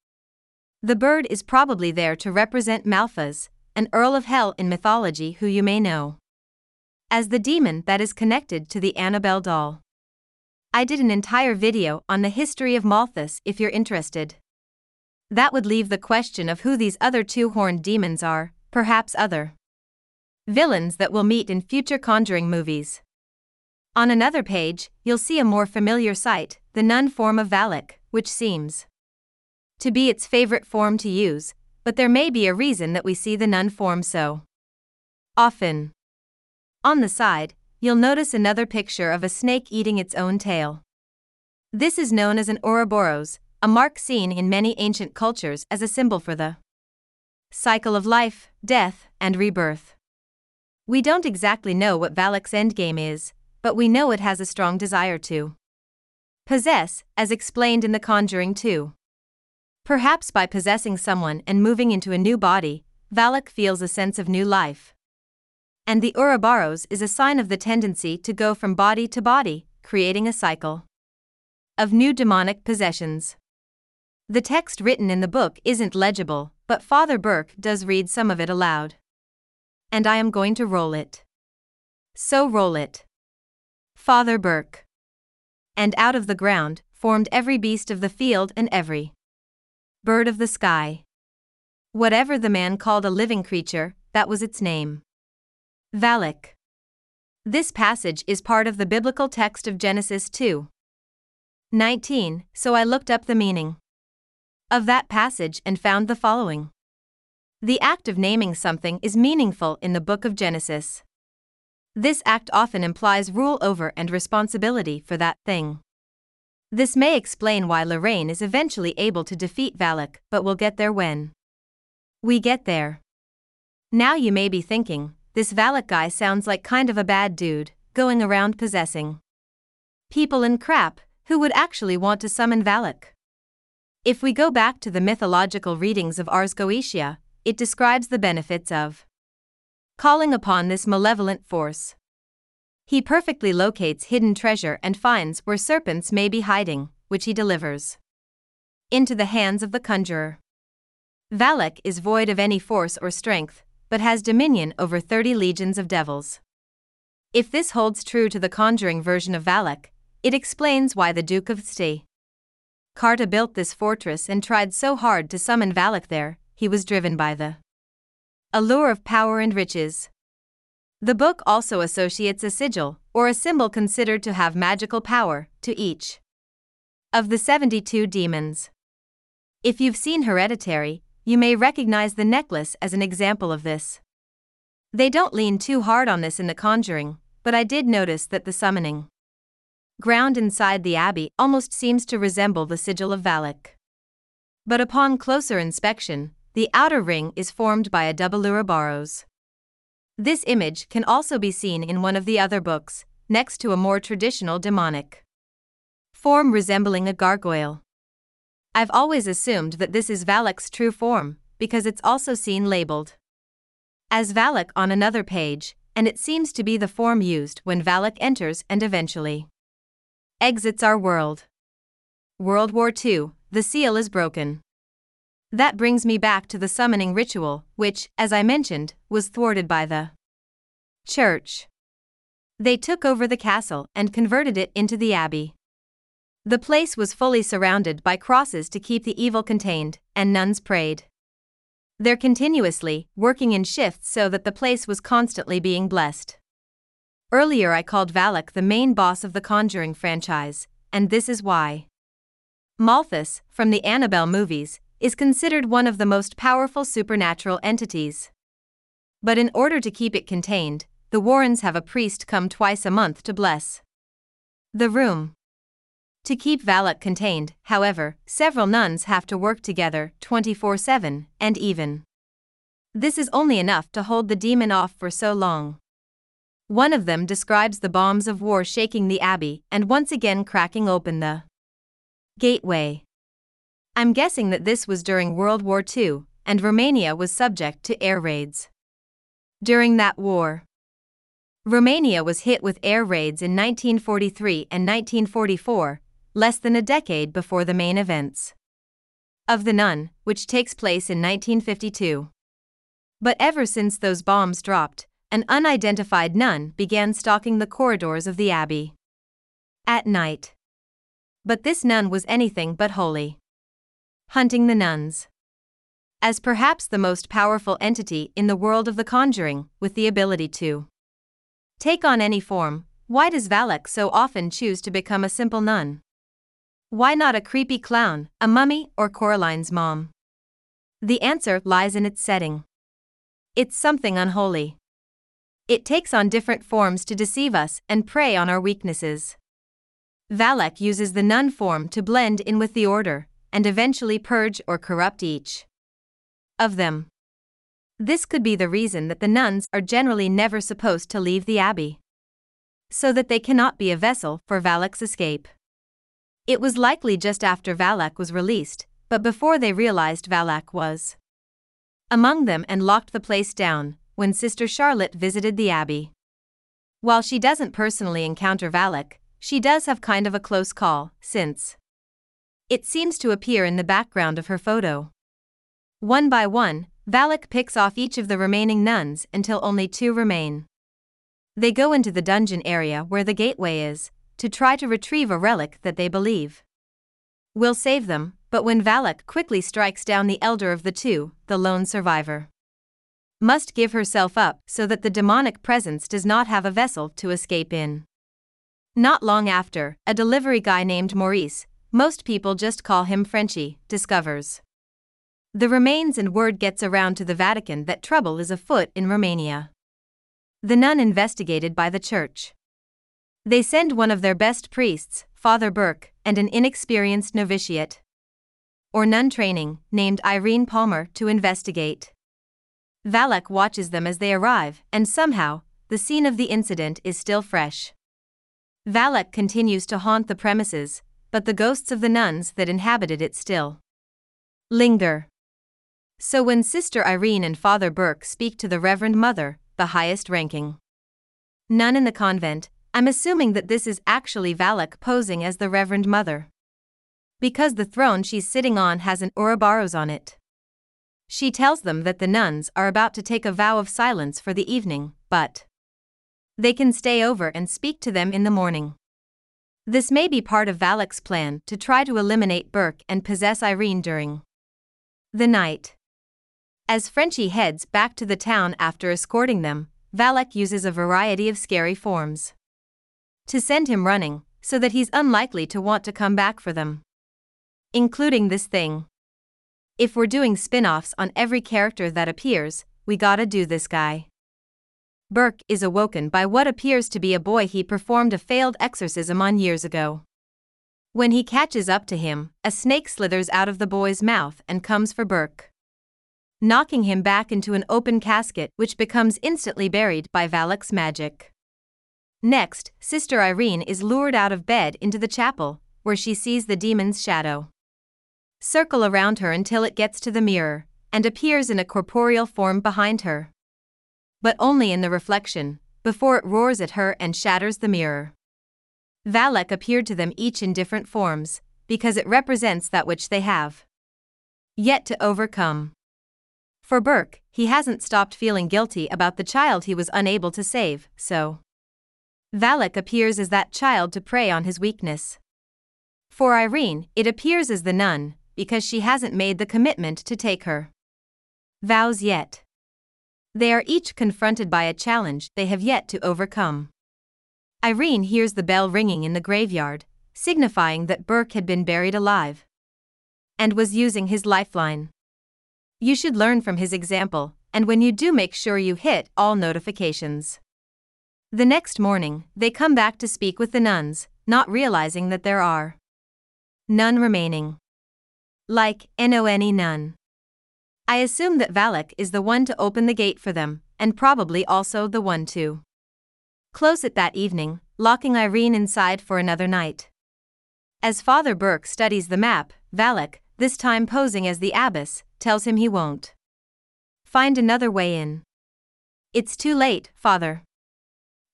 The bird is probably there to represent Malphas, an Earl of Hell in mythology who you may know as the demon that is connected to the Annabelle doll. I did an entire video on the history of Malthus if you're interested. That would leave the question of who these other 2 horned demons are, perhaps other villains that we'll meet in future Conjuring movies. On another page, you'll see a more familiar sight, the nun form of Valak, which seems to be its favorite form to use, but there may be a reason that we see the nun form so often. On the side, you'll notice another picture of a snake eating its own tail. This is known as an Ouroboros, a mark seen in many ancient cultures as a symbol for the cycle of life, death, and rebirth. We don't exactly know what Valak's endgame is, but we know it has a strong desire to possess, as explained in The Conjuring 2. Perhaps by possessing someone and moving into a new body, Valak feels a sense of new life. And the Ouroboros is a sign of the tendency to go from body to body, creating a cycle of new demonic possessions. The text written in the book isn't legible, but Father Burke does read some of it aloud. And I am going to roll it. So roll it. Father Burke. And out of the ground formed every beast of the field and every bird of the sky. Whatever the man called a living creature, that was its name. Valak. This passage is part of the biblical text of Genesis 2:19, so I looked up the meaning of that passage and found the following. The act of naming something is meaningful in the book of Genesis. This act often implies rule over and responsibility for that thing. This may explain why Lorraine is eventually able to defeat Valak, but we'll get there when we get there. Now you may be thinking, this Valak guy sounds like kind of a bad dude, going around possessing people and crap. Who would actually want to summon Valak? If we go back to the mythological readings of Ars Goetia, it describes the benefits of calling upon this malevolent force. He perfectly locates hidden treasure and finds where serpents may be hiding, which he delivers into the hands of the conjurer. Valak is void of any force or strength, but has dominion over 30 legions of devils. If this holds true to the Conjuring version of Valak, it explains why the Duke of St. Carta built this fortress and tried so hard to summon Valak there, he was driven by the allure of power and riches. The book also associates a sigil, or a symbol considered to have magical power, to each of the 72 demons. If you've seen Hereditary, you may recognize the necklace as an example of this. They don't lean too hard on this in The Conjuring, but I did notice that the summoning ground inside the abbey almost seems to resemble the sigil of Valak. But upon closer inspection, the outer ring is formed by a double Ouroboros. This image can also be seen in one of the other books, next to a more traditional demonic form resembling a gargoyle. I've always assumed that this is Valak's true form, because it's also seen labeled as Valak on another page, and it seems to be the form used when Valak enters and eventually exits our world. World War II, the seal is broken. That brings me back to the summoning ritual, which, as I mentioned, was thwarted by the church. They took over the castle and converted it into the abbey. The place was fully surrounded by crosses to keep the evil contained, and nuns prayed there continuously, working in shifts so that the place was constantly being blessed. Earlier I called Valak the main boss of the Conjuring franchise, and this is why. Malthus, from the Annabelle movies, is considered one of the most powerful supernatural entities. But in order to keep it contained, the Warrens have a priest come twice a month to bless the room. To keep Valak contained, however, several nuns have to work together 24/7, and even this is only enough to hold the demon off for so long. One of them describes the bombs of war shaking the abbey and once again cracking open the gateway. I'm guessing that this was during World War II, and Romania was subject to air raids during that war. Romania was hit with air raids in 1943 and 1944, less than a decade before the main events of The Nun, which takes place in 1952. But ever since those bombs dropped, an unidentified nun began stalking the corridors of the abbey at night. But this nun was anything but holy. Hunting the nuns. As perhaps the most powerful entity in the world of The Conjuring, with the ability to take on any form, why does Valak so often choose to become a simple nun? Why not a creepy clown, a mummy, or Coraline's mom? The answer lies in its setting. It's something unholy. It takes on different forms to deceive us and prey on our weaknesses. Valak uses the nun form to blend in with the order, and eventually purge or corrupt each of them. This could be the reason that the nuns are generally never supposed to leave the abbey, so that they cannot be a vessel for Valak's escape. It was likely just after Valak was released, but before they realized Valak was among them and locked the place down, when Sister Charlotte visited the abbey. While she doesn't personally encounter Valak, she does have kind of a close call, since it seems to appear in the background of her photo. One by one, Valak picks off each of the remaining nuns until only two remain. They go into the dungeon area where the gateway is, to try to retrieve a relic that they believe will save them, but when Valak quickly strikes down the elder of the two, the lone survivor must give herself up so that the demonic presence does not have a vessel to escape in. Not long after, a delivery guy named Maurice most people just call him Frenchie, discovers the remains, and word gets around to the Vatican that trouble is afoot in Romania. The nun investigated by the church. They send one of their best priests, Father Burke, and an inexperienced novitiate or nun training, named Irene Palmer, to investigate. Valak watches them as they arrive, and somehow, the scene of the incident is still fresh. Valak continues to haunt the premises, but the ghosts of the nuns that inhabited it still linger. So when Sister Irene and Father Burke speak to the Reverend Mother, the highest-ranking nun in the convent, I'm assuming that this is actually Valak posing as the Reverend Mother, because the throne she's sitting on has an Ouroboros on it. She tells them that the nuns are about to take a vow of silence for the evening, but they can stay over and speak to them in the morning. This may be part of Valak's plan to try to eliminate Burke and possess Irene during the night. As Frenchie heads back to the town after escorting them, Valak uses a variety of scary forms to send him running, so that he's unlikely to want to come back for them, including this thing. If we're doing spin-offs on every character that appears, we gotta do this guy. Burke is awoken by what appears to be a boy he performed a failed exorcism on years ago. When he catches up to him, a snake slithers out of the boy's mouth and comes for Burke, knocking him back into an open casket, which becomes instantly buried by Valak's magic. Next, Sister Irene is lured out of bed into the chapel, where she sees the demon's shadow circle around her until it gets to the mirror and appears in a corporeal form behind her, but only in the reflection, before it roars at her and shatters the mirror. Valak appeared to them each in different forms, because it represents that which they have yet to overcome. For Burke, he hasn't stopped feeling guilty about the child he was unable to save, so Valak appears as that child to prey on his weakness. For Irene, it appears as the nun, because she hasn't made the commitment to take her vows yet. They are each confronted by a challenge they have yet to overcome. Irene hears the bell ringing in the graveyard, signifying that Burke had been buried alive and was using his lifeline. You should learn from his example, and when you do, make sure you hit all notifications. The next morning, they come back to speak with the nuns, not realizing that there are none remaining. Like, N-O-N-E none. I assume that Valak is the one to open the gate for them, and probably also the one to close it that evening, locking Irene inside for another night. As Father Burke studies the map, Valak, this time posing as the abbess, tells him he won't find another way in. It's too late, Father.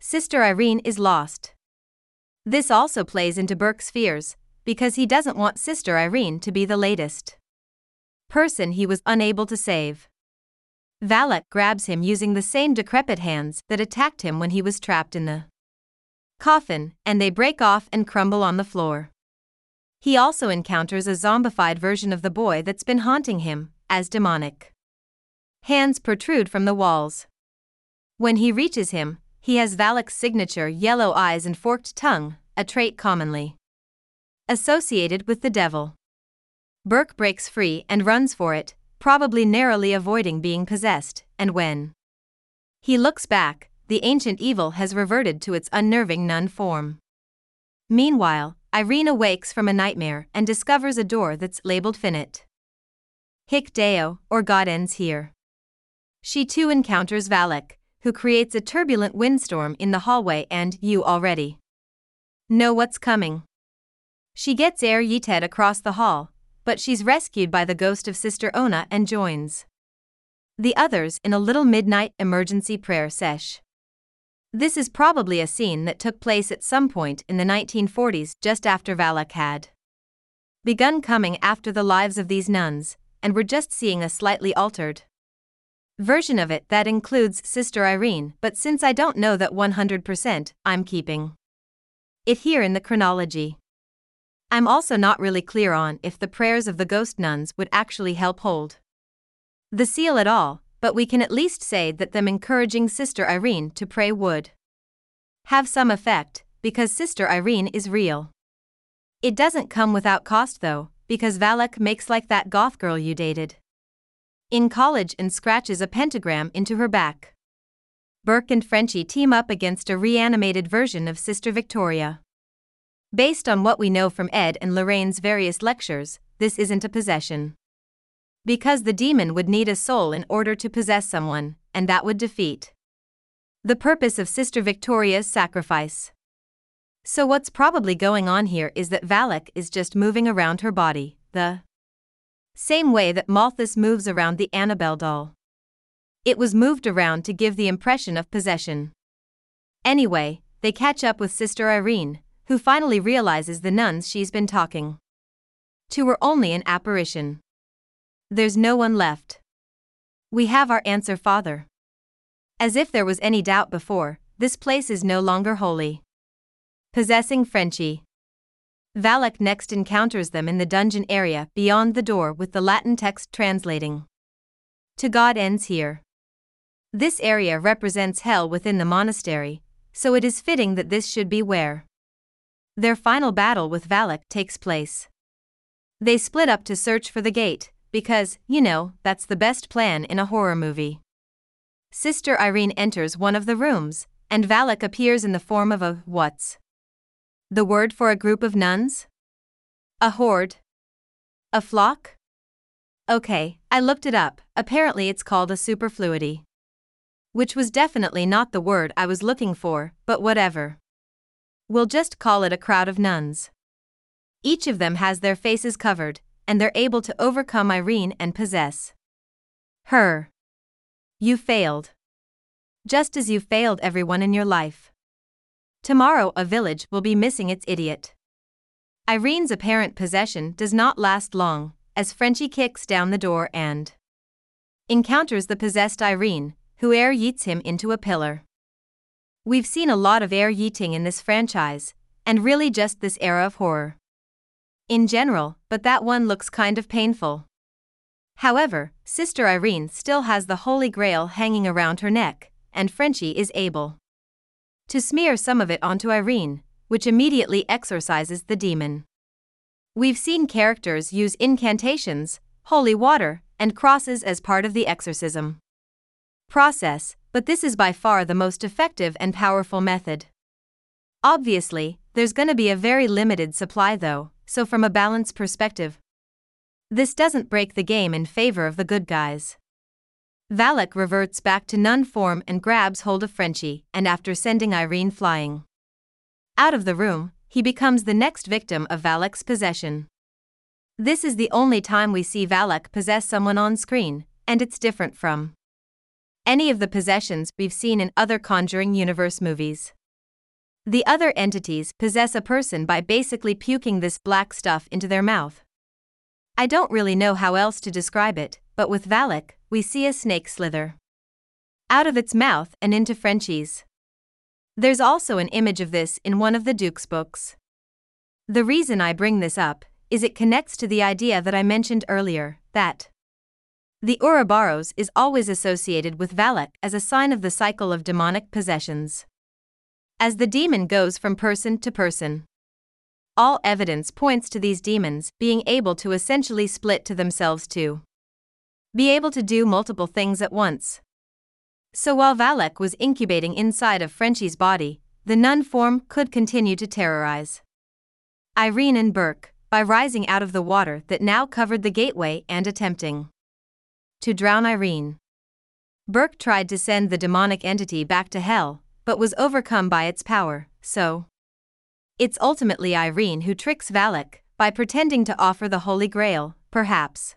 Sister Irene is lost. This also plays into Burke's fears, because he doesn't want Sister Irene to be the latest person he was unable to save. Valak grabs him using the same decrepit hands that attacked him when he was trapped in the coffin, and they break off and crumble on the floor. He also encounters a zombified version of the boy that's been haunting him, as demonic hands protrude from the walls. When he reaches him, he has Valak's signature yellow eyes and forked tongue, a trait commonly associated with the devil. Burke breaks free and runs for it, probably narrowly avoiding being possessed, and when he looks back, the ancient evil has reverted to its unnerving nun form. Meanwhile, Irene awakes from a nightmare and discovers a door that's labeled Finit Hic Deo, or God Ends Here. She too encounters Valak, who creates a turbulent windstorm in the hallway, and you already know what's coming. She gets Air Yeeted across the hall, but she's rescued by the ghost of Sister Ona and joins the others in a little midnight emergency prayer sesh. This is probably a scene that took place at some point in the 1940s, just after Valak had begun coming after the lives of these nuns, and we're just seeing a slightly altered version of it that includes Sister Irene, but since I don't know that 100%, I'm keeping it here in the chronology. I'm also not really clear on if the prayers of the ghost nuns would actually help hold the seal at all, but we can at least say that them encouraging Sister Irene to pray would have some effect, because Sister Irene is real. It doesn't come without cost though, because Valak makes like that goth girl you dated in college and scratches a pentagram into her back. Burke and Frenchie team up against a reanimated version of Sister Victoria. Based on what we know from Ed and Lorraine's various lectures, this isn't a possession, because the demon would need a soul in order to possess someone, and that would defeat the purpose of Sister Victoria's sacrifice. So what's probably going on here is that Valak is just moving around her body, the same way that Malthus moves around the Annabelle doll. It was moved around to give the impression of possession. Anyway, they catch up with Sister Irene, who finally realizes the nuns she's been talking to were only an apparition. There's no one left. We have our answer, Father. As if there was any doubt before, this place is no longer holy. Possessing Frenchie. Valak next encounters them in the dungeon area beyond the door with the Latin text translating "To God ends here." This area represents hell within the monastery, so it is fitting that this should be where their final battle with Valak takes place. They split up to search for the gate, because, you know, that's the best plan in a horror movie. Sister Irene enters one of the rooms, and Valak appears in the form of a, what's the word for a group of nuns? A horde? A flock? Okay, I looked it up, apparently it's called a superfluity, which was definitely not the word I was looking for, but whatever. We'll just call it a crowd of nuns. Each of them has their faces covered, and they're able to overcome Irene and possess her. You failed. Just as you failed everyone in your life. Tomorrow a village will be missing its idiot. Irene's apparent possession does not last long, as Frenchie kicks down the door and encounters the possessed Irene, who air yeets him into a pillar. We've seen a lot of air yeeting in this franchise, and really just this era of horror in general, but that one looks kind of painful. However, Sister Irene still has the Holy Grail hanging around her neck, and Frenchie is able to smear some of it onto Irene, which immediately exorcises the demon. We've seen characters use incantations, holy water, and crosses as part of the exorcism process, but this is by far the most effective and powerful method. Obviously, there's gonna be a very limited supply though, so from a balance perspective, this doesn't break the game in favor of the good guys. Valak reverts back to nun form and grabs hold of Frenchie, and after sending Irene flying out of the room, he becomes the next victim of Valak's possession. This is the only time we see Valak possess someone on screen, and it's different from any of the possessions we've seen in other Conjuring Universe movies. The other entities possess a person by basically puking this black stuff into their mouth. I don't really know how else to describe it, but with Valak, we see a snake slither out of its mouth and into Frenchie's. There's also an image of this in one of the Duke's books. The reason I bring this up is it connects to the idea that I mentioned earlier, that the Ouroboros is always associated with Valak as a sign of the cycle of demonic possessions, as the demon goes from person to person. All evidence points to these demons being able to essentially split to themselves to be able to do multiple things at once. So while Valak was incubating inside of Frenchie's body, the nun form could continue to terrorize Irene and Burke by rising out of the water that now covered the gateway and attempting to drown Irene. Burke tried to send the demonic entity back to hell, but was overcome by its power, so it's ultimately Irene who tricks Valak by pretending to offer the Holy Grail, perhaps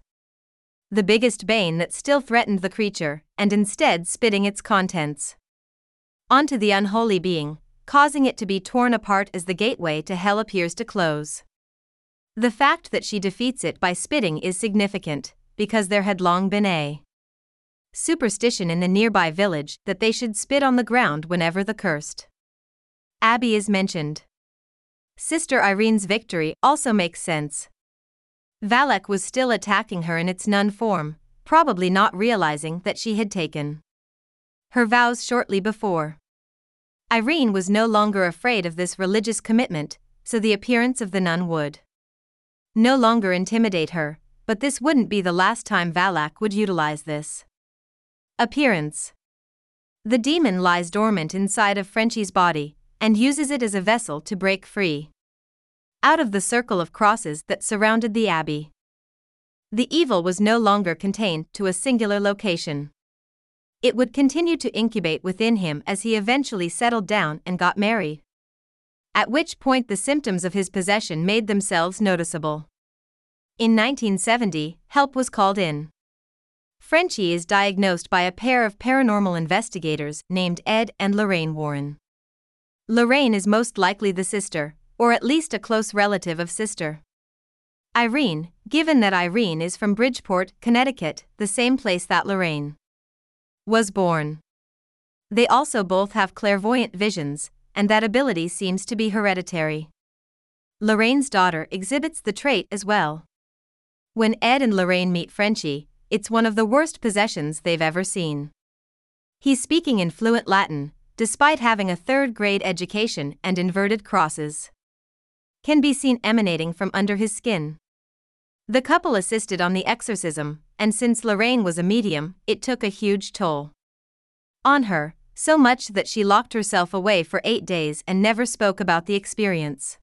the biggest bane that still threatened the creature, and instead spitting its contents onto the unholy being, causing it to be torn apart as the gateway to hell appears to close. The fact that she defeats it by spitting is significant, because there had long been a superstition in the nearby village that they should spit on the ground whenever the cursed abbey is mentioned. Sister Irene's victory also makes sense. Valak was still attacking her in its nun form, probably not realizing that she had taken her vows shortly before. Irene was no longer afraid of this religious commitment, so the appearance of the nun would no longer intimidate her, but this wouldn't be the last time Valak would utilize this appearance. The demon lies dormant inside of Frenchie's body, and uses it as a vessel to break free out of the circle of crosses that surrounded the abbey. The evil was no longer contained to a singular location. It would continue to incubate within him as he eventually settled down and got married, at which point the symptoms of his possession made themselves noticeable. In 1970, help was called in. Frenchie is diagnosed by a pair of paranormal investigators named Ed and Lorraine Warren. Lorraine is most likely the sister, or at least a close relative of sister Irene, given that Irene is from Bridgeport, Connecticut, the same place that Lorraine was born. They also both have clairvoyant visions, and that ability seems to be hereditary. Lorraine's daughter exhibits the trait as well. When Ed and Lorraine meet Frenchie, it's one of the worst possessions they've ever seen. He's speaking in fluent Latin, despite having a third-grade education, and inverted crosses can be seen emanating from under his skin. The couple assisted on the exorcism, and since Lorraine was a medium, it took a huge toll on her, so much that she locked herself away for 8 days and never spoke about the experience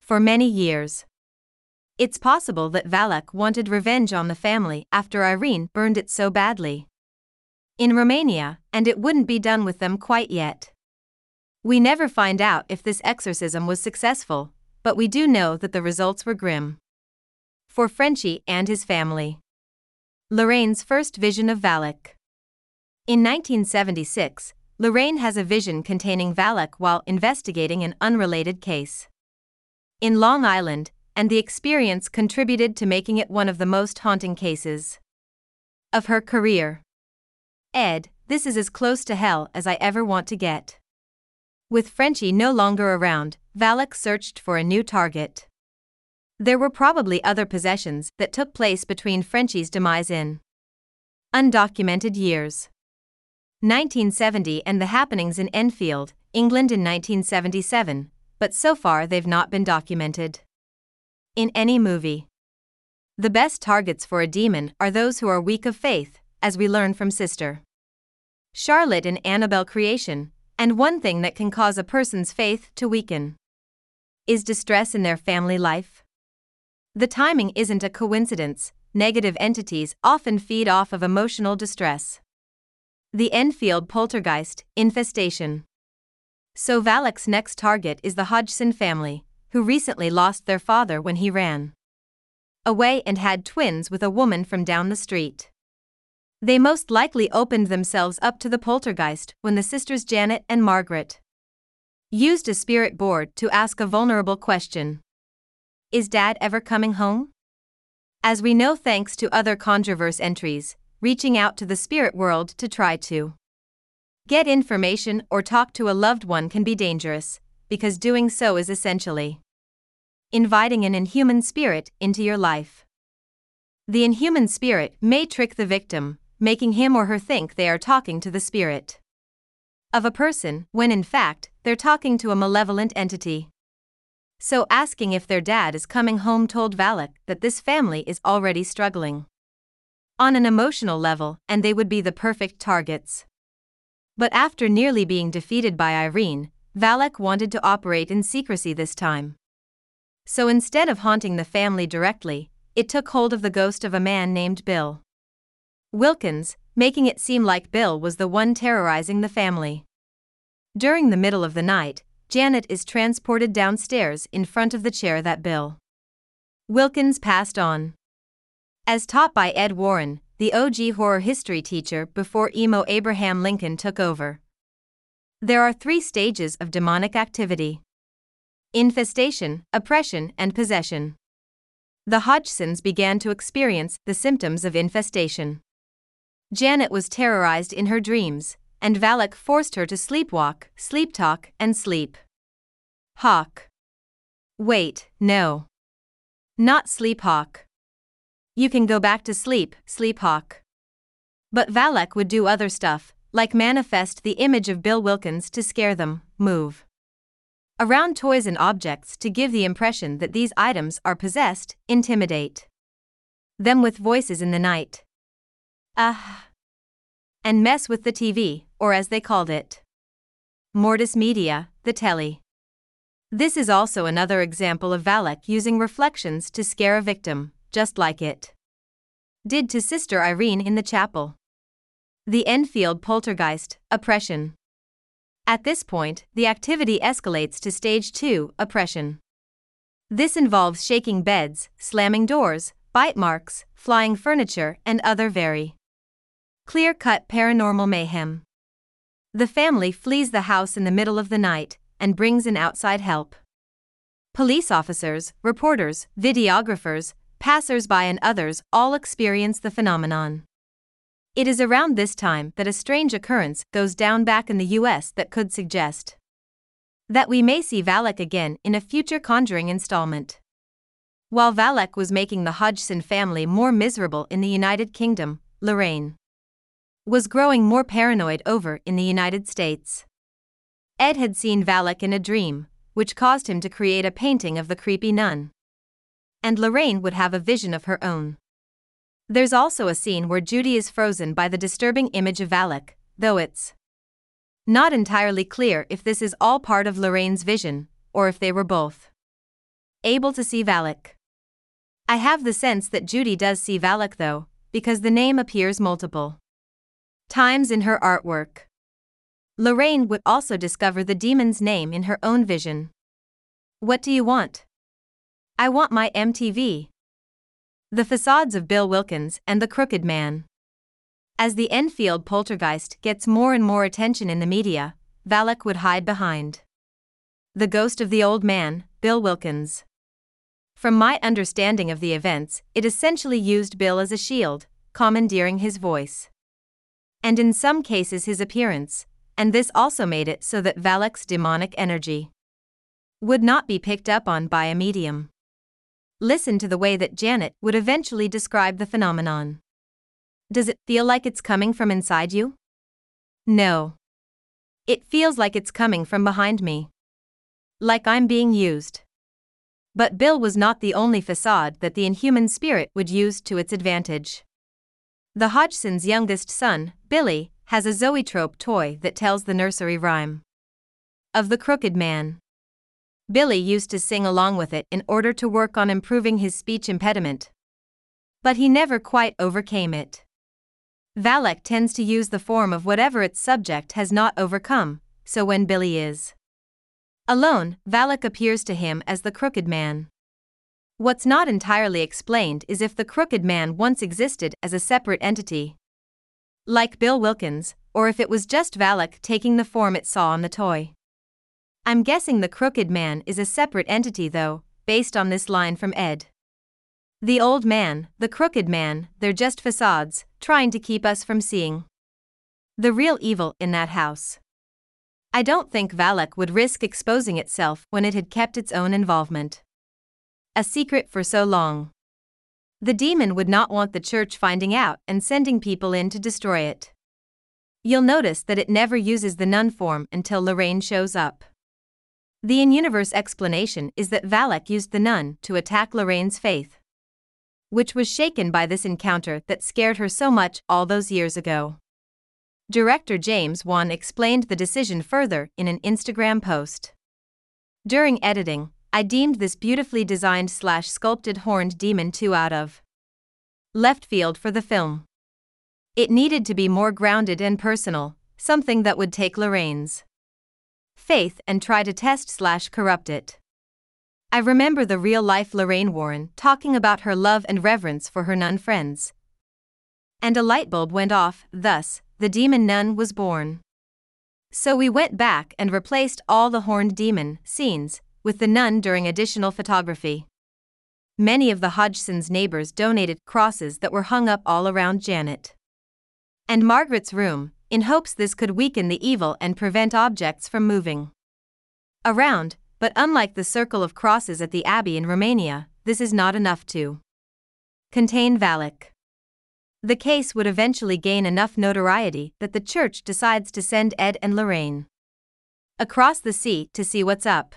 for many years. It's possible that Valak wanted revenge on the family after Irene burned it so badly in Romania, and it wouldn't be done with them quite yet. We never find out if this exorcism was successful, but we do know that the results were grim for Frenchie and his family. Lorraine's first vision of Valak. In 1976, Lorraine has a vision containing Valak while investigating an unrelated case in Long Island, and the experience contributed to making it one of the most haunting cases of her career. Ed, this is as close to hell as I ever want to get. With Frenchie no longer around, Valak searched for a new target. There were probably other possessions that took place between Frenchie's demise in undocumented years. 1970 and the happenings in Enfield, England in 1977, but so far they've not been documented in any movie. The best targets for a demon are those who are weak of faith, as we learn from Sister Charlotte and Annabelle Creation, and one thing that can cause a person's faith to weaken is distress in their family life. The timing isn't a coincidence. Negative entities often feed off of emotional distress. The Enfield poltergeist infestation. So Valak's next target is the Hodgson family, who recently lost their father when he ran away and had twins with a woman from down the street. They most likely opened themselves up to the poltergeist when the sisters Janet and Margaret used a spirit board to ask a vulnerable question. Is Dad ever coming home? As we know, thanks to other Controverse entries, reaching out to the spirit world to try to get information or talk to a loved one can be dangerous, because doing so is essentially inviting an inhuman spirit into your life. The inhuman spirit may trick the victim, making him or her think they are talking to the spirit of a person, when in fact, they're talking to a malevolent entity. So asking if their dad is coming home told Valak that this family is already struggling on an emotional level, and they would be the perfect targets. But after nearly being defeated by Irene, Valak wanted to operate in secrecy this time. So instead of haunting the family directly, it took hold of the ghost of a man named Bill Wilkins, making it seem like Bill was the one terrorizing the family. During the middle of the night, Janet is transported downstairs in front of the chair that Bill Wilkins passed on. As taught by Ed Warren, the OG horror history teacher before emo Abraham Lincoln took over, there are 3 stages of demonic activity: infestation, oppression, and possession. The Hodgsons began to experience the symptoms of infestation. Janet was terrorized in her dreams, and Valak forced her to sleepwalk, sleep talk, and sleep hawk. Wait, no. Not sleep hawk. You can go back to sleep, sleep hawk. But Valak would do other stuff, like manifest the image of Bill Wilkins to scare them, move around toys and objects to give the impression that these items are possessed, intimidate them with voices in the night. And mess with the TV, or as they called it, Mortis Media, the telly. This is also another example of Valak using reflections to scare a victim, just like it did to Sister Irene in the chapel. The Enfield poltergeist, oppression. At this point, the activity escalates to stage 2, oppression. This involves shaking beds, slamming doors, bite marks, flying furniture, and other very clear-cut paranormal mayhem. The family flees the house in the middle of the night and brings in outside help. Police officers, reporters, videographers, passers-by and others all experience the phenomenon. It is around this time that a strange occurrence goes down back in the US that could suggest that we may see Valak again in a future Conjuring installment. While Valak was making the Hodgson family more miserable in the United Kingdom, Lorraine was growing more paranoid over in the United States. Ed had seen Valak in a dream, which caused him to create a painting of the creepy nun. And Lorraine would have a vision of her own. There's also a scene where Judy is frozen by the disturbing image of Valak, though it's not entirely clear if this is all part of Lorraine's vision, or if they were both able to see Valak. I have the sense that Judy does see Valak though, because the name appears multiple times in her artwork. Lorraine would also discover the demon's name in her own vision. What do you want? I want my MTV. The facades of Bill Wilkins and the Crooked Man. As the Enfield poltergeist gets more and more attention in the media, Valak would hide behind the ghost of the old man, Bill Wilkins. From my understanding of the events, it essentially used Bill as a shield, commandeering his voice and in some cases his appearance, and this also made it so that Valak's demonic energy would not be picked up on by a medium. Listen to the way that Janet would eventually describe the phenomenon. Does it feel like it's coming from inside you? No. It feels like it's coming from behind me. Like I'm being used. But Bill was not the only facade that the inhuman spirit would use to its advantage. The Hodgson's youngest son, Billy, has a zoetrope toy that tells the nursery rhyme of the Crooked Man. Billy used to sing along with it in order to work on improving his speech impediment. But he never quite overcame it. Valak tends to use the form of whatever its subject has not overcome, so when Billy is alone, Valak appears to him as the Crooked Man. What's not entirely explained is if the Crooked Man once existed as a separate entity, like Bill Wilkins, or if it was just Valak taking the form it saw on the toy. I'm guessing the Crooked Man is a separate entity though, based on this line from Ed. The old man, the Crooked Man, they're just facades, trying to keep us from seeing the real evil in that house. I don't think Valak would risk exposing itself when it had kept its own involvement a secret for so long. The demon would not want the church finding out and sending people in to destroy it. You'll notice that it never uses the nun form until Lorraine shows up. The in-universe explanation is that Valak used the nun to attack Lorraine's faith, which was shaken by this encounter that scared her so much all those years ago. Director James Wan explained the decision further in an Instagram post. During editing, I deemed this beautifully designed / sculpted horned demon too out of left field for the film. It needed to be more grounded and personal, something that would take Lorraine's faith and try to test / corrupt it. I remember the real-life Lorraine Warren talking about her love and reverence for her nun friends. And a light bulb went off, thus, the demon nun was born. So we went back and replaced all the horned demon scenes with the nun during additional photography. Many of the Hodgson's neighbors donated crosses that were hung up all around Janet and Margaret's room, in hopes this could weaken the evil and prevent objects from moving around, but unlike the circle of crosses at the Abbey in Romania, this is not enough to contain Valak. The case would eventually gain enough notoriety that the church decides to send Ed and Lorraine across the sea to see what's up.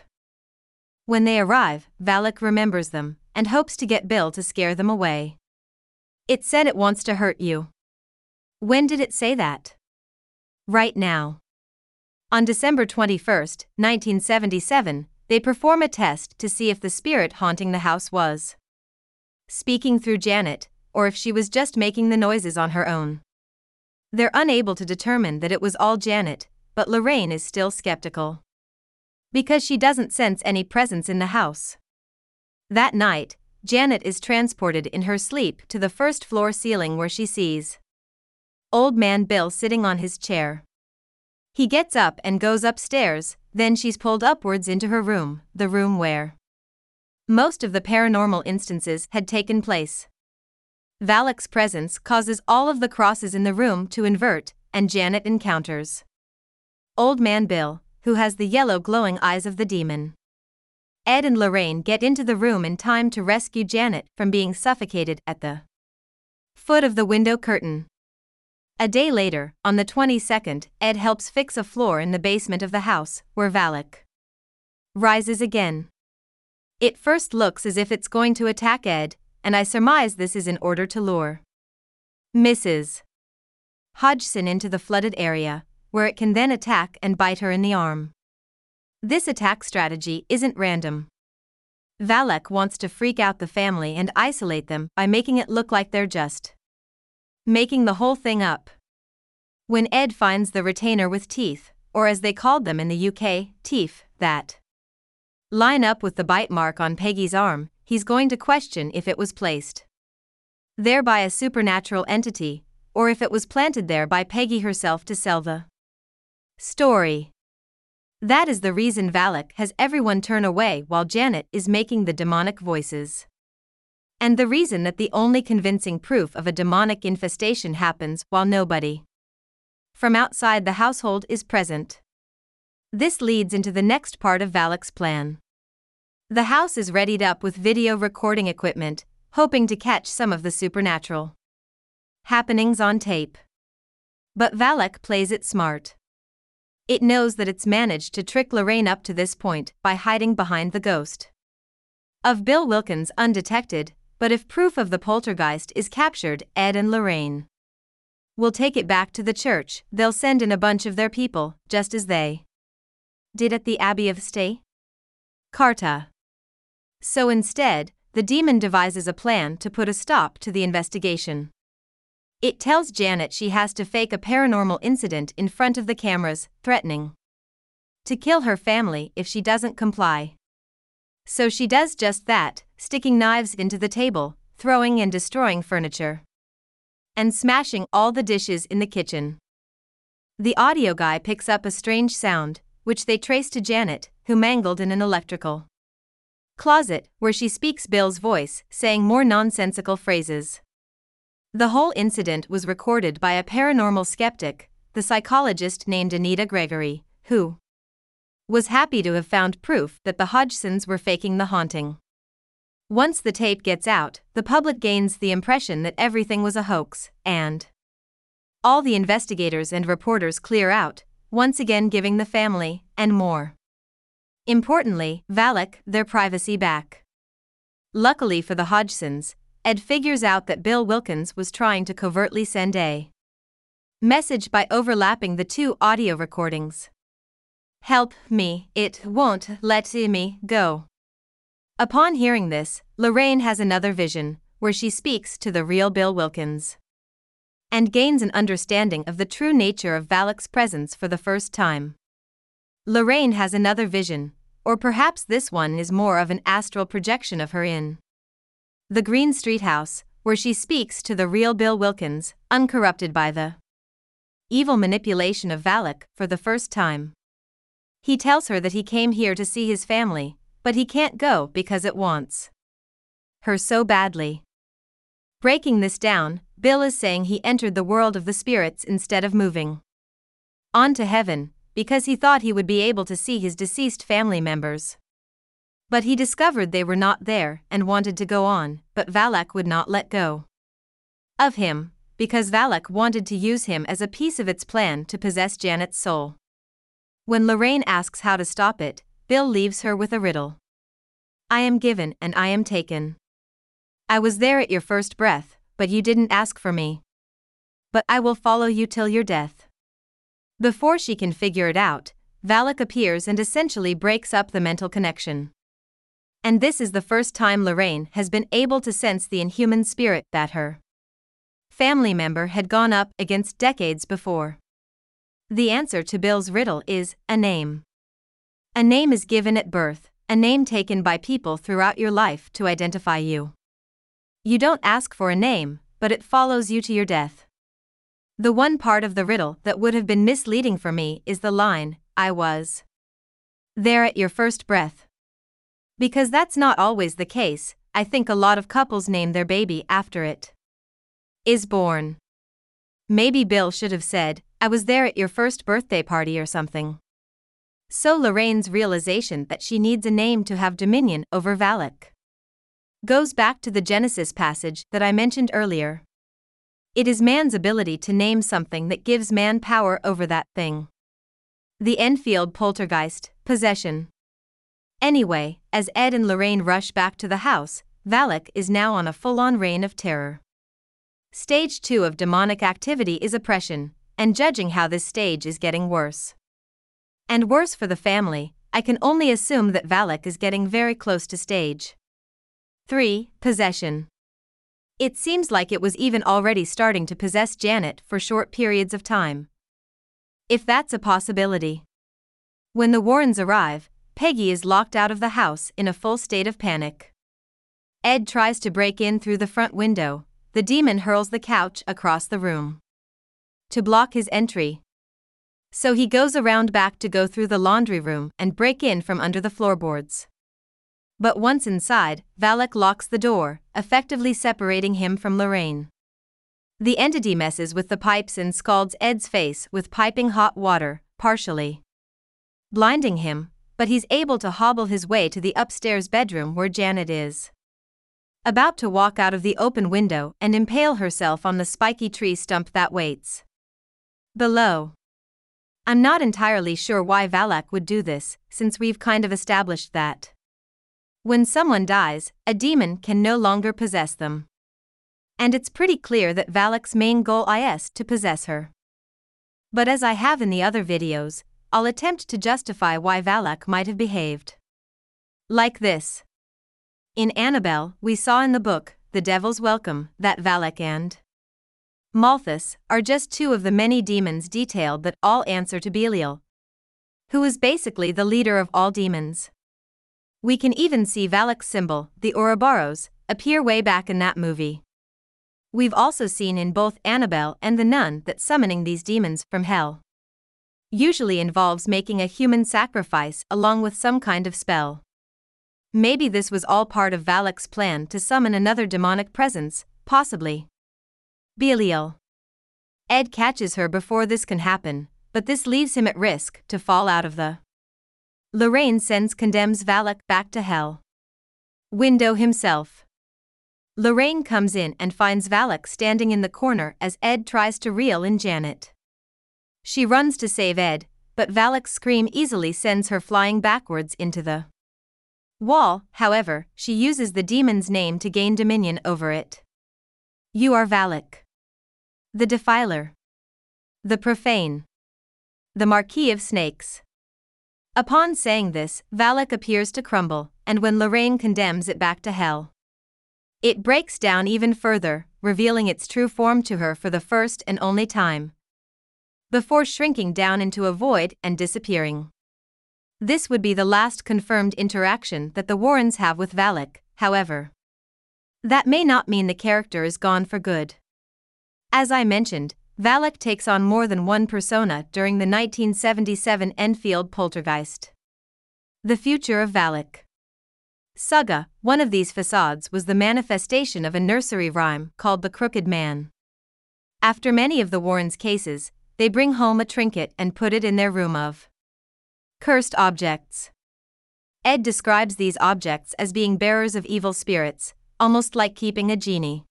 When they arrive, Valak remembers them and hopes to get Bill to scare them away. It said it wants to hurt you. When did it say that? Right now. On December 21, 1977, they perform a test to see if the spirit haunting the house was speaking through Janet, or if she was just making the noises on her own. They're unable to determine that it was all Janet, but Lorraine is still skeptical because she doesn't sense any presence in the house. That night, Janet is transported in her sleep to the first floor ceiling where she sees Old Man Bill sitting on his chair. He gets up and goes upstairs, then she's pulled upwards into her room, the room where most of the paranormal instances had taken place. Valak's presence causes all of the crosses in the room to invert, and Janet encounters Old Man Bill, who has the yellow glowing eyes of the demon. Ed and Lorraine get into the room in time to rescue Janet from being suffocated at the foot of the window curtain. A day later, on the 22nd, Ed helps fix a floor in the basement of the house, where Valak rises again. It first looks as if it's going to attack Ed, and I surmise this is in order to lure Mrs. Hodgson into the flooded area, where it can then attack and bite her in the arm. This attack strategy isn't random. Valak wants to freak out the family and isolate them by making it look like they're just making the whole thing up. When Ed finds the retainer with teeth, or as they called them in the UK, teeth, that line up with the bite mark on Peggy's arm, he's going to question if it was placed there by a supernatural entity, or if it was planted there by Peggy herself to sell the story. That is the reason Valak has everyone turn away while Janet is making the demonic voices, and the reason that the only convincing proof of a demonic infestation happens while nobody from outside the household is present. This leads into the next part of Valak's plan. The house is readied up with video recording equipment, hoping to catch some of the supernatural happenings on tape. But Valak plays it smart. It knows that it's managed to trick Lorraine up to this point by hiding behind the ghost of Bill Wilkins undetected, but if proof of the poltergeist is captured, Ed and Lorraine will take it back to the church. They'll send in a bunch of their people, just as they did at the Abbey of Ste. Carta. So instead, the demon devises a plan to put a stop to the investigation. It tells Janet she has to fake a paranormal incident in front of the cameras, threatening to kill her family if she doesn't comply. So she does just that, sticking knives into the table, throwing and destroying furniture, and smashing all the dishes in the kitchen. The audio guy picks up a strange sound, which they trace to Janet, who mangled in an electrical closet, where she speaks Bill's voice, saying more nonsensical phrases. The whole incident was recorded by a paranormal skeptic, the psychologist named Anita Gregory, who was happy to have found proof that the Hodgsons were faking the haunting. Once the tape gets out, the public gains the impression that everything was a hoax, and all the investigators and reporters clear out, once again giving the family, and more importantly, Valak, their privacy back. Luckily for the Hodgsons, Ed figures out that Bill Wilkins was trying to covertly send a message by overlapping the two audio recordings. Help me, it won't let me go. Upon hearing this, Lorraine has another vision, where she speaks to the real Bill Wilkins and gains an understanding of the true nature of Valak's presence for the first time. Lorraine has another vision, or perhaps this one is more of an astral projection of her in the Green Street house, where she speaks to the real Bill Wilkins, uncorrupted by the evil manipulation of Valak, for the first time. He tells her that he came here to see his family, but he can't go because it wants her so badly. Breaking this down, Bill is saying he entered the world of the spirits instead of moving on to heaven, because he thought he would be able to see his deceased family members. But he discovered they were not there and wanted to go on, but Valak would not let go of him, because Valak wanted to use him as a piece of its plan to possess Janet's soul. When Lorraine asks how to stop it, Bill leaves her with a riddle. I am given and I am taken. I was there at your first breath, but you didn't ask for me. But I will follow you till your death. Before she can figure it out, Valak appears and essentially breaks up the mental connection. And this is the first time Lorraine has been able to sense the inhuman spirit that her family member had gone up against decades before. The answer to Bill's riddle is a name. A name is given at birth, a name taken by people throughout your life to identify you. You don't ask for a name, but it follows you to your death. The one part of the riddle that would have been misleading for me is the line, I was there at your first breath. Because that's not always the case, I think a lot of couples name their baby after it is born. Maybe Bill should have said, I was there at your first birthday party or something. So Lorraine's realization that she needs a name to have dominion over Valak goes back to the Genesis passage that I mentioned earlier. It is man's ability to name something that gives man power over that thing. The Enfield poltergeist, possession. Anyway, as Ed and Lorraine rush back to the house, Valak is now on a full-on reign of terror. Stage 2 of demonic activity is oppression, and judging how this stage is getting worse and worse for the family, I can only assume that Valak is getting very close to stage 3, possession. It seems like it was even already starting to possess Janet for short periods of time, if that's a possibility. When the Warrens arrive, Peggy is locked out of the house in a full state of panic. Ed tries to break in through the front window. The demon hurls the couch across the room to block his entry. So he goes around back to go through the laundry room and break in from under the floorboards. But once inside, Valak locks the door, effectively separating him from Lorraine. The entity messes with the pipes and scalds Ed's face with piping hot water, partially blinding him, but he's able to hobble his way to the upstairs bedroom where Janet is about to walk out of the open window and impale herself on the spiky tree stump that waits below. I'm not entirely sure why Valak would do this, since we've kind of established that when someone dies, a demon can no longer possess them. And it's pretty clear that Valak's main goal is to possess her. But as I have in the other videos, I'll attempt to justify why Valak might have behaved like this. In Annabelle, we saw in the book, The Devil's Welcome, that Valak and Malthus are just two of the many demons detailed that all answer to Belial, who is basically the leader of all demons. We can even see Valak's symbol, the Ouroboros, appear way back in that movie. We've also seen in both Annabelle and The Nun that summoning these demons from hell usually involves making a human sacrifice along with some kind of spell. Maybe this was all part of Valak's plan to summon another demonic presence, possibly Belial. Ed catches her before this can happen, but this leaves him at risk to fall out of the Lorraine sends condemns Valak back to hell window himself. Lorraine comes in and finds Valak standing in the corner as Ed tries to reel in Janet. She runs to save Ed, but Valak's scream easily sends her flying backwards into the wall. However, she uses the demon's name to gain dominion over it. You are Valak, the defiler, the profane, the Marquis of Snakes. Upon saying this, Valak appears to crumble, and when Lorraine condemns it back to hell, it breaks down even further, revealing its true form to her for the first and only time, before shrinking down into a void and disappearing. This would be the last confirmed interaction that the Warrens have with Valak, however. That may not mean the character is gone for good. As I mentioned, Valak takes on more than one persona during the 1977 Enfield poltergeist. The future of Valak saga. One of these facades was the manifestation of a nursery rhyme called The Crooked Man. After many of the Warrens' cases, they bring home a trinket and put it in their room of cursed objects. Ed describes these objects as being bearers of evil spirits, almost like keeping a genie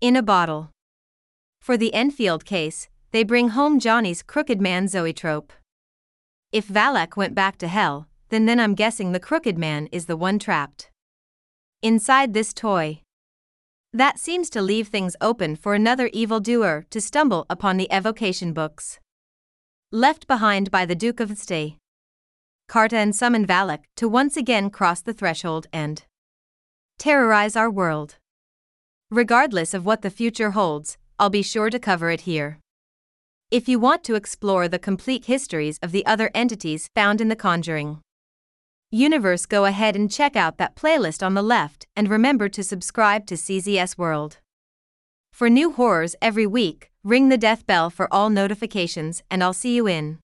in a bottle. For the Enfield case, they bring home Johnny's crooked man zoetrope. If Valak went back to hell, then I'm guessing the crooked man is the one trapped inside this toy. That seems to leave things open for another evildoer to stumble upon the evocation books left behind by the Duke of Ste. Carta and summon Valak to once again cross the threshold and terrorize our world. Regardless of what the future holds, I'll be sure to cover it here. If you want to explore the complete histories of the other entities found in the Conjuring universe, go ahead and check out that playlist on the left, and remember to subscribe to CZS World for new horrors every week. Ring the death bell for all notifications, and I'll see you in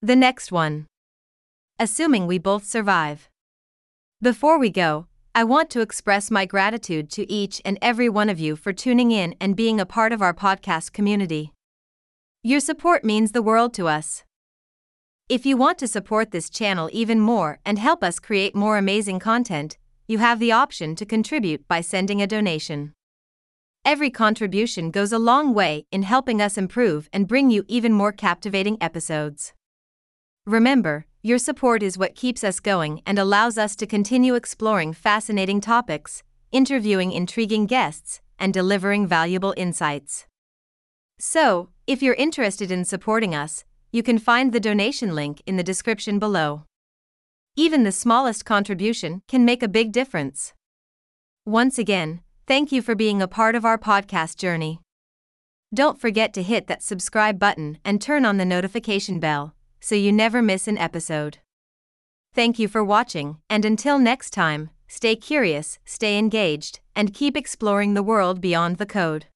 the next one, assuming we both survive. Before we go, I want to express my gratitude to each and every one of you for tuning in and being a part of our podcast community. Your support means the world to us. If you want to support this channel even more and help us create more amazing content, you have the option to contribute by sending a donation. Every contribution goes a long way in helping us improve and bring you even more captivating episodes. Remember, your support is what keeps us going and allows us to continue exploring fascinating topics, interviewing intriguing guests, and delivering valuable insights. So, if you're interested in supporting us, you can find the donation link in the description below. Even the smallest contribution can make a big difference. Once again, thank you for being a part of our podcast journey. Don't forget to hit that subscribe button and turn on the notification bell, so you never miss an episode. Thank you for watching, and until next time, stay curious, stay engaged, and keep exploring the world beyond the code.